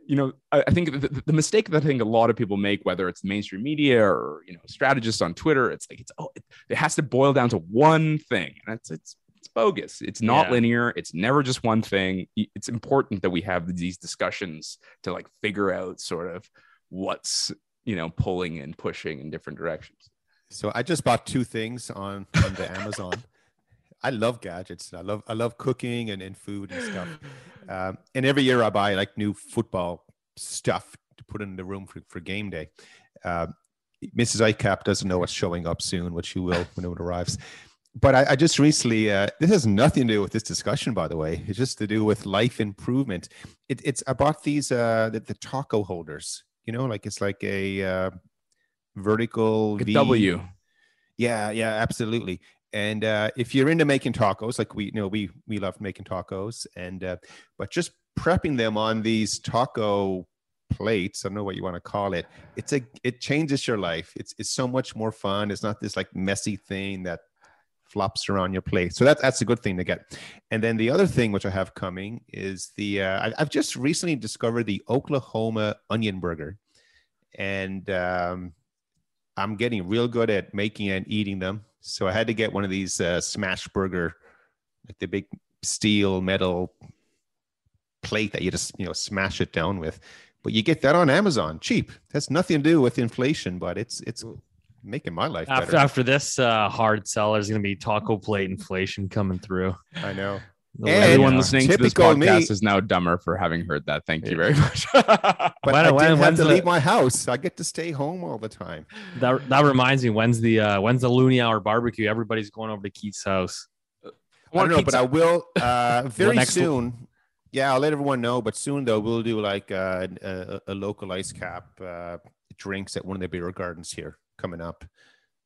you know, I think the, the mistake that I think a lot of people make, whether it's mainstream media or, you know, strategists on Twitter, it's like, it's, oh, it, it has to boil down to one thing. And it's, it's, it's bogus. It's not yeah. linear. It's never just one thing. It's important that we have these discussions to like figure out sort of what's, you know, pulling and pushing in different directions. So I just bought two things on, on the Amazon. I love gadgets. I love I love cooking and, and food and stuff. Um, and every year I buy like new football stuff to put in the room for, for game day. Uh, Missus Icecap doesn't know what's showing up soon, which she will when it arrives. But I, I just recently, uh, this has nothing to do with this discussion, by the way. It's just to do with life improvement. It, it's I bought these, uh, the, the taco holders, you know, like it's like a uh, vertical V. W. Yeah, yeah, absolutely. And uh, if you're into making tacos, like we, you know, we we love making tacos, and uh, but just prepping them on these taco plates, I don't know what you want to call it. It's a it changes your life. It's it's so much more fun. It's not this like messy thing that flops around your plate. So that's that's a good thing to get. And then the other thing which I have coming is the uh, I, I've just recently discovered the Oklahoma onion burger, and um, I'm getting real good at making and eating them. So I had to get one of these uh, smash burger, like the big steel metal plate that you just, you know, smash it down with. But you get that on Amazon, cheap. That's nothing to do with inflation, but it's it's making my life better. After, after this uh, hard sell, there's going to be taco plate inflation coming through. I know. Everyone listening to this podcast me, is now dumber for having heard that. Thank yeah. you very much. But when, I when, have to the, leave my house. I get to stay home all the time. That that reminds me. When's the uh, when's the Looney Hour barbecue? Everybody's going over to Keith's house. I, I don't know, pizza. But I will uh, very well, soon. Week. Yeah, I'll let everyone know. But soon though, we'll do like uh, a, a local ice cap uh, drinks at one of the beer gardens here coming up.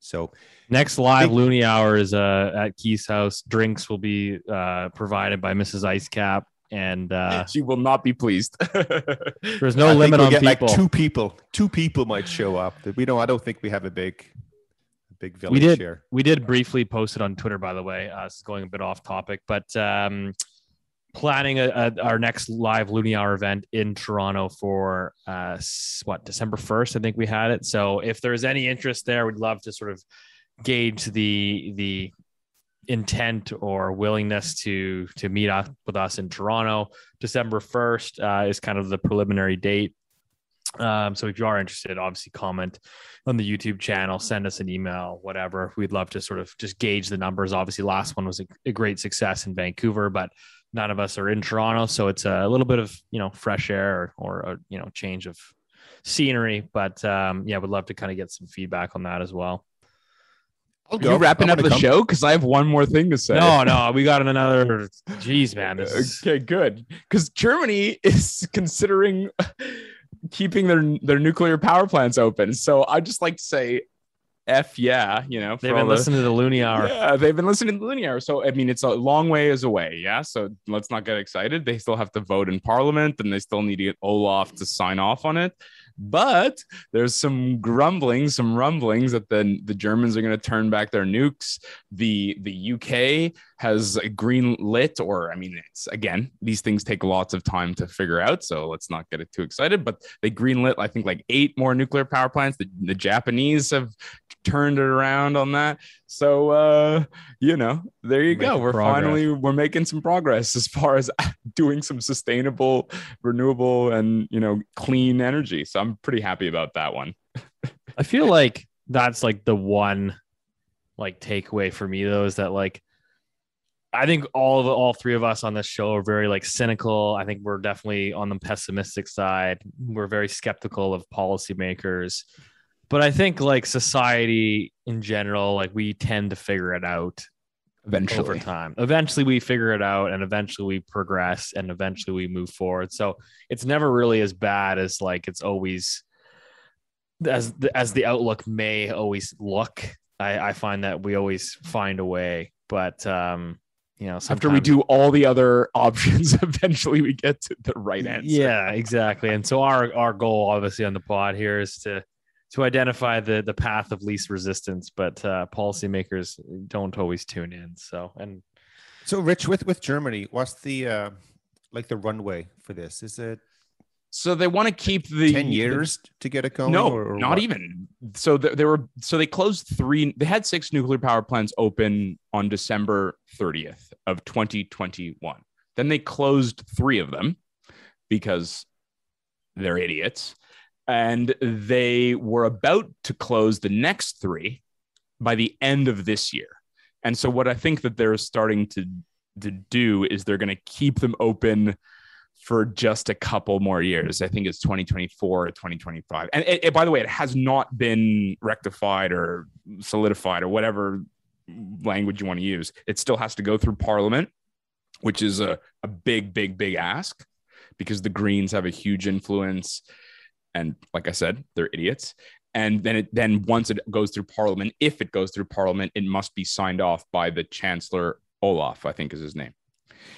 So next live they, Looney Hour is uh, at Keith's house. Drinks will be uh, provided by Missus Icecap, and uh, she will not be pleased. There's no I limit on get people. Like two people, two people might show up. We don't. I don't think we have a big, big village we did, here. We did briefly post it on Twitter, by the way. Uh, it's going a bit off topic, but um, planning a, a, our next live Looney Hour event in Toronto for uh, what December first, I think we had it. So if there's any interest there, we'd love to sort of gauge the the intent or willingness to to meet up with us in Toronto. December first uh, is kind of the preliminary date. Um, so if you are interested, obviously comment on the YouTube channel, send us an email, whatever. We'd love to sort of just gauge the numbers. Obviously, last one was a, a great success in Vancouver, but none of us are in Toronto, so it's a little bit of, you know, fresh air or, or you know, change of scenery. But um, yeah, would love to kind of get some feedback on that as well. I'll go. Are you wrapping up the come. show? Because I have one more thing to say. No, no, we got another. Jeez, man. This is... Okay, good. Because Germany is considering keeping their their nuclear power plants open. So I'd just like to say, F yeah, you know, they've been the, listening to the Looney Hour. Yeah, they've been listening to the Looney Hour. So I mean, it's a long ways away. Yeah, so let's not get excited. They still have to vote in Parliament, and they still need to get Olaf to sign off on it. But there's some grumblings, some rumblings that the the Germans are going to turn back their nukes. The the U K has a green lit, or I mean, it's again, these things take lots of time to figure out. So let's not get it too excited. But they greenlit, I think, like eight more nuclear power plants. The, the Japanese have turned it around on that. So uh, you know, there you go. We're progress. finally we're making some progress as far as doing some sustainable, renewable, and you know, clean energy. So I'm pretty happy about that one. I feel like that's like the one like takeaway for me though, is that like I think all of all three of us on this show are very like cynical. I think we're definitely on the pessimistic side. We're very skeptical of policymakers. But I think like society in general, like we tend to figure it out eventually over time. Eventually we figure it out, and eventually we progress, and eventually we move forward. So it's never really as bad as like it's always as the, as the outlook may always look. I, I find that we always find a way, but um, you know, after we do all the other options, eventually we get to the right answer. Yeah, exactly. And so our our goal, obviously, on the pod here is to. to identify the, the path of least resistance, but uh, policymakers don't always tune in. So, and so Rich, with, with Germany, what's the, uh, like the runway for this? Is it, so they want to keep the ten years the, to get it going? No, or, or not what? even. So th- they were, so they closed three, they had six nuclear power plants open on December thirtieth of twenty twenty-one. Then they closed three of them because they're idiots. And they were about to close the next three by the end of this year. And so what I think that they're starting to, to do is they're going to keep them open for just a couple more years. I think it's twenty twenty-four or twenty twenty-five. And it, it, by the way, it has not been rectified or solidified or whatever language you want to use. It still has to go through Parliament, which is a, a big, big, big ask because the Greens have a huge influence. And like I said, they're idiots. And then it, then once it goes through Parliament, if it goes through Parliament, it must be signed off by the Chancellor Olaf, I think is his name.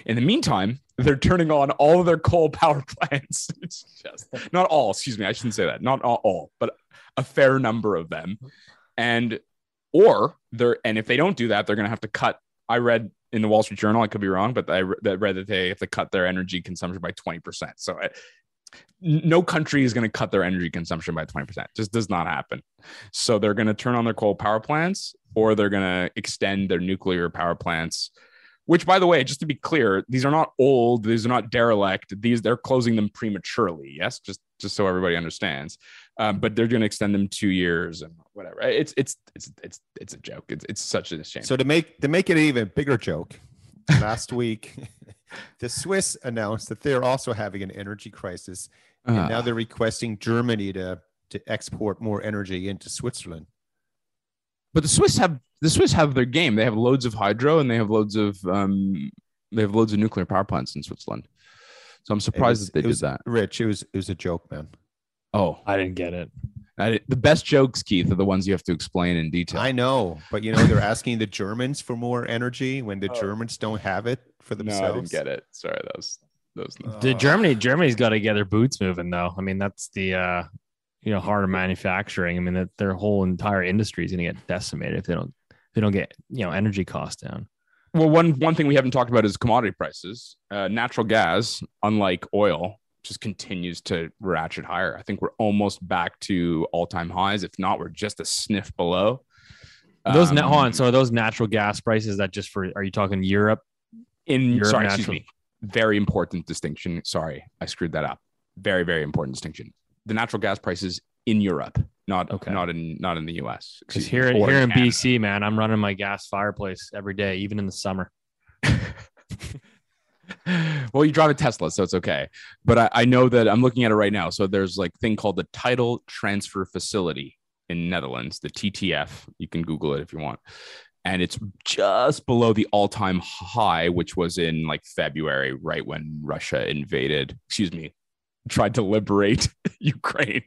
In the meantime, they're turning on all of their coal power plants. It's just not all, excuse me, I shouldn't say that. Not all, but a fair number of them. And or they're and if they don't do that, they're going to have to cut. I read in the Wall Street Journal, I could be wrong, but I read that they have to cut their energy consumption by twenty percent. So I, no country is going to cut their energy consumption by twenty percent. It just does not happen. So they're going to turn on their coal power plants, or they're going to extend their nuclear power plants, which, by the way, just to be clear, these are not old. These are not derelict. These they're closing them prematurely. Yes, just just so everybody understands. Um, but they're going to extend them two years and whatever. It's it's it's it's it's a joke. It's it's such a shame. So to make to make it an even bigger joke, last week, the Swiss announced that they're also having an energy crisis, and uh, now they're requesting Germany to to export more energy into Switzerland. But the Swiss have the Swiss have their game. They have loads of hydro, and they have loads of um, they have loads of nuclear power plants in Switzerland. So I'm surprised was, that they did was, that. Rich, it was it was a joke, man. Oh, I didn't get it. I didn't, the best jokes, Keith, are the ones you have to explain in detail. I know, but you know they're asking the Germans for more energy when the oh. Germans don't have it for themselves. No, I didn't get it. Sorry, those those. Uh, the Germany Germany's got to get their boots moving though. I mean, that's the. Uh, You know, hard manufacturing. I mean, that their whole entire industry is going to get decimated if they don't, if they don't get you know energy costs down. Well, one one thing we haven't talked about is commodity prices. Uh, natural gas, unlike oil, just continues to ratchet higher. I think we're almost back to all time highs. If not, we're just a sniff below. Those um, net on. So are those natural gas prices that just for? Are you talking Europe? In Europe, sorry, natural- excuse me. Very important distinction. Sorry, I screwed that up. Very very important distinction. The natural gas prices in Europe, not okay. not in not in the U S. Because here, here in Canada. B C, man, I'm running my gas fireplace every day, even in the summer. Well, you drive a Tesla, so it's okay. But I, I know that I'm looking at it right now. So there's like thing called the Title Transfer Facility in Netherlands, the T T F. You can Google it if you want. And it's just below the all-time high, which was in like February, right when Russia invaded, excuse me, tried to liberate Ukraine.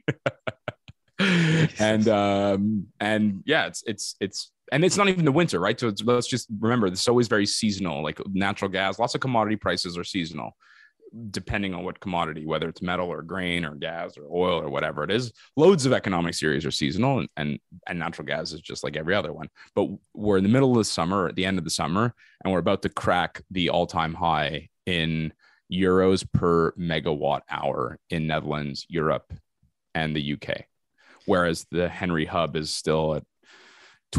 and um and yeah it's it's it's and it's not even the winter, right? So it's, let's just remember it's always very seasonal. Like natural gas, lots of commodity prices are seasonal depending on what commodity, whether it's metal or grain or gas or oil or whatever it is. Loads of economic series are seasonal, and and, and natural gas is just like every other one. But we're in the middle of the summer, at the end of the summer, and we're about to crack the all-time high in euros per megawatt hour in Netherlands, Europe, and the U K, whereas the Henry Hub is still at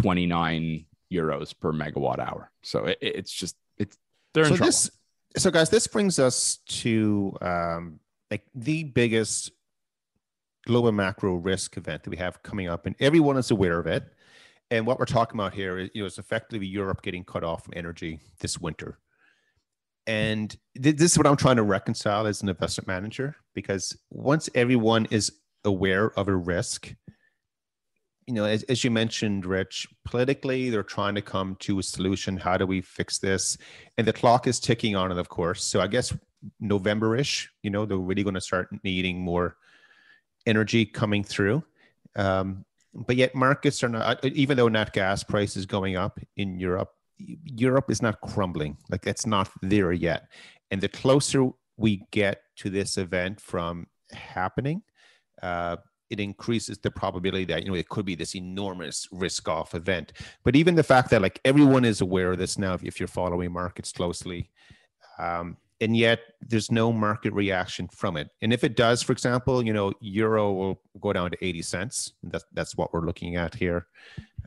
twenty-nine euros per megawatt hour. So it, it's just it's they're so in trouble. This, so guys, this brings us to um, like the biggest global macro risk event that we have coming up, and everyone is aware of it. And what we're talking about here is, you know, is effectively Europe getting cut off from energy this winter. And this is what I'm trying to reconcile as an investment manager, because once everyone is aware of a risk, you know, as, as you mentioned, Rich, politically, they're trying to come to a solution. How do we fix this? And the clock is ticking on it, of course. So I guess November-ish, you know, they're really going to start needing more energy coming through. Um, but yet markets are not, even though nat gas price is going up in Europe, Europe is not crumbling. Like it's not there yet. And the closer we get to this event from happening, uh, it increases the probability that, you know, it could be this enormous risk off event. But even the fact that like everyone is aware of this now, if, if you're following markets closely, um, and yet there's no market reaction from it. And if it does, for example, you know, euro will go down to eighty cents. That's, that's what we're looking at here.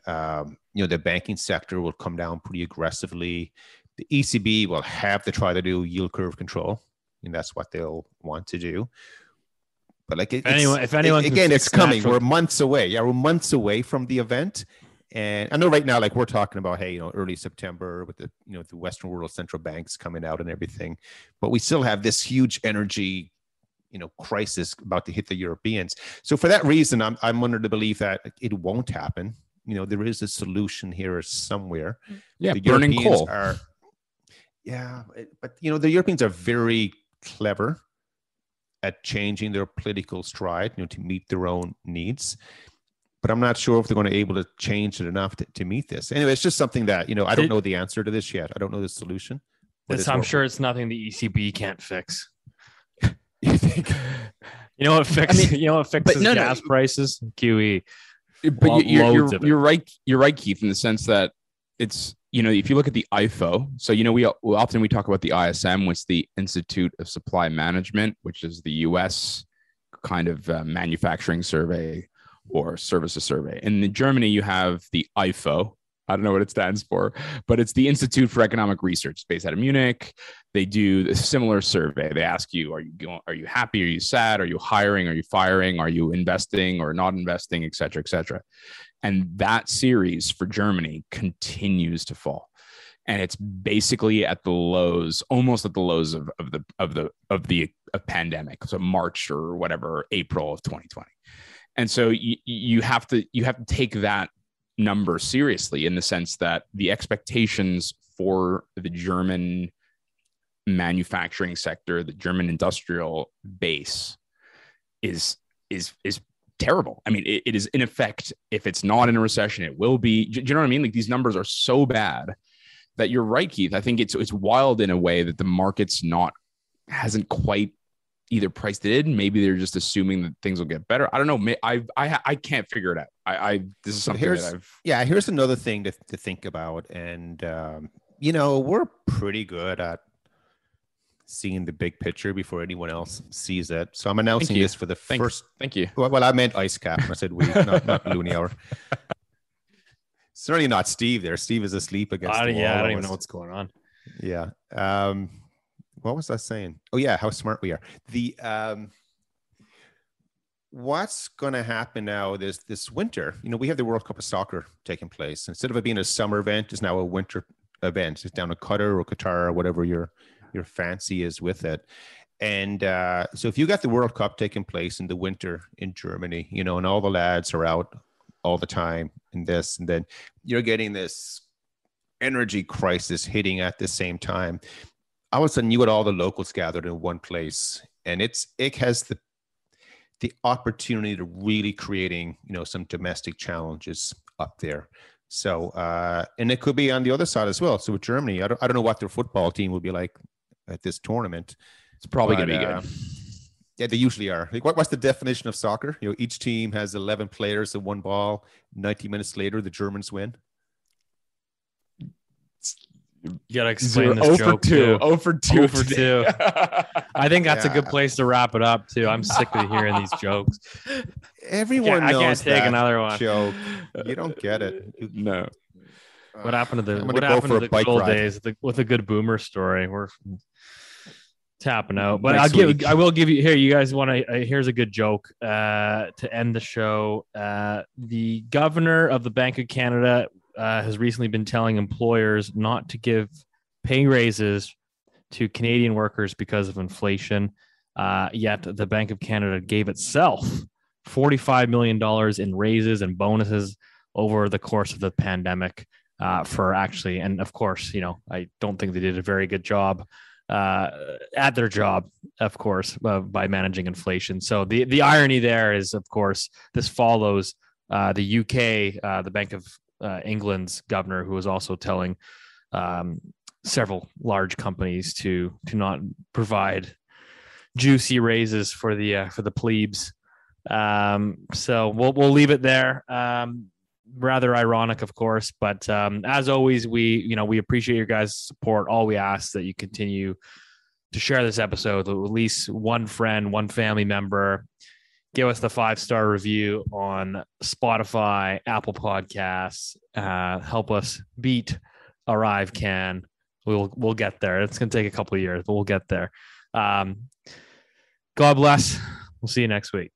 Um, you know, the banking sector will come down pretty aggressively. The E C B will have to try to do yield curve control, and that's what they'll want to do. But like, it, anyone, if anyone, it, again, it's coming. Natural. We're months away. Yeah, we're months away from the event, And I know right now, like we're talking about, hey, you know, early September with the, you know, the Western world central banks coming out and everything, but we still have this huge energy, you know, crisis about to hit the Europeans. So for that reason, I'm, I'm under the belief that it won't happen. You know, there is a solution here somewhere. Yeah, the burning Europeans coal. Are, yeah, but, you know, the Europeans are very clever at changing their political stride, you know, to meet their own needs. But I'm not sure if they're going to be able to change it enough to, to meet this. Anyway, it's just something that, you know, I don't know the answer to this yet. I don't know the solution. This, I'm sure it's nothing the E C B can't fix. You think? You know what fixes, I mean, you know what fixes no, gas no, prices? Q E. But L- you're, you're, you're right. You're right, Keith, in the sense that it's, you know, if you look at the I F O, so, you know, we often we talk about the I S M, which is the Institute of Supply Management, which is the U S kind of uh, manufacturing survey or services survey. And in Germany, you have the I F O. I don't know what it stands for, but it's the Institute for Economic Research. It's based out of Munich. They do a similar survey. They ask you, are you going, are you happy? Are you sad? Are you hiring? Are you firing? Are you investing or not investing, et cetera, et cetera. And that series for Germany continues to fall. And it's basically at the lows, almost at the lows of, of the of the of the of pandemic. So March or whatever, April of twenty twenty. And so you, you have to you have to take that number seriously, in the sense that the expectations for the German manufacturing sector, the German industrial base, is is is terrible. I mean, it, it is in effect, if it's not in a recession, it will be. Do you know what I mean? Like, these numbers are so bad that you're right, Keith. I think it's it's wild in a way that the market's not hasn't quite either priced it in. Maybe they're just assuming that things will get better. I don't know. I I I can't figure it out. I, I this is something so here's, that I've yeah. Here's another thing to to think about, and um, you know, we're pretty good at seeing the big picture before anyone else sees it. So I'm announcing this for the thank, first. Thank you. Well, well I meant Icecap. I said we, not, not Looney Hour. Certainly not Steve. There, Steve is asleep against uh, the wall. Yeah, I don't even know what's going on. Yeah. Um, What was I saying? Oh, yeah, how smart we are. The um, what's going to happen now is this winter, you know, we have the World Cup of Soccer taking place. Instead of it being a summer event, it's now a winter event. It's down to Qatar or Qatar or whatever your, your fancy is with it. And uh, so if you got the World Cup taking place in the winter in Germany, you know, and all the lads are out all the time in this, and then you're getting this energy crisis hitting at the same time. All of a sudden, you had all the locals gathered in one place, and it's it has the the opportunity to really creating, you know, some domestic challenges up there. So, uh, and it could be on the other side as well. So with Germany, I don't I don't know what their football team will be like at this tournament. It's probably going to be uh, good. Yeah, they usually are. Like, what, what's the definition of soccer? You know, each team has eleven players and one ball. ninety minutes later, the Germans win. You gotta explain this joke. oh for two. oh for two. oh for two. I think that's yeah. a good place to wrap it up too. I'm sick of hearing these jokes. Everyone I knows I can't take that another one. Joke. You don't get it. No. What happened to the what happened to the good old days the, with a good boomer story? We're tapping out. But Next I'll week. give I will give you here. You guys want to? Uh, here's a good joke uh, to end the show. Uh, the governor of the Bank of Canada Uh, has recently been telling employers not to give pay raises to Canadian workers because of inflation. Uh, yet the Bank of Canada gave itself forty-five million dollars in raises and bonuses over the course of the pandemic uh, for actually, and of course, you know, I don't think they did a very good job uh, at their job, of course, uh, by managing inflation. So the, the irony there is, of course, this follows uh, the U K, uh, the Bank of Uh, England's governor, who was also telling um, several large companies to to not provide juicy raises for the uh, for the plebes. Um, so we'll we'll leave it there. Um, rather ironic, of course, but um, as always, we you know we appreciate your guys' support. All we ask that you continue to share this episode with at least one friend, one family member. Give us the five-star review on Spotify, Apple Podcasts. Uh, help us beat ArriveCan. We'll we'll get there. It's going to take a couple of years, but we'll get there. Um, God bless. We'll see you next week.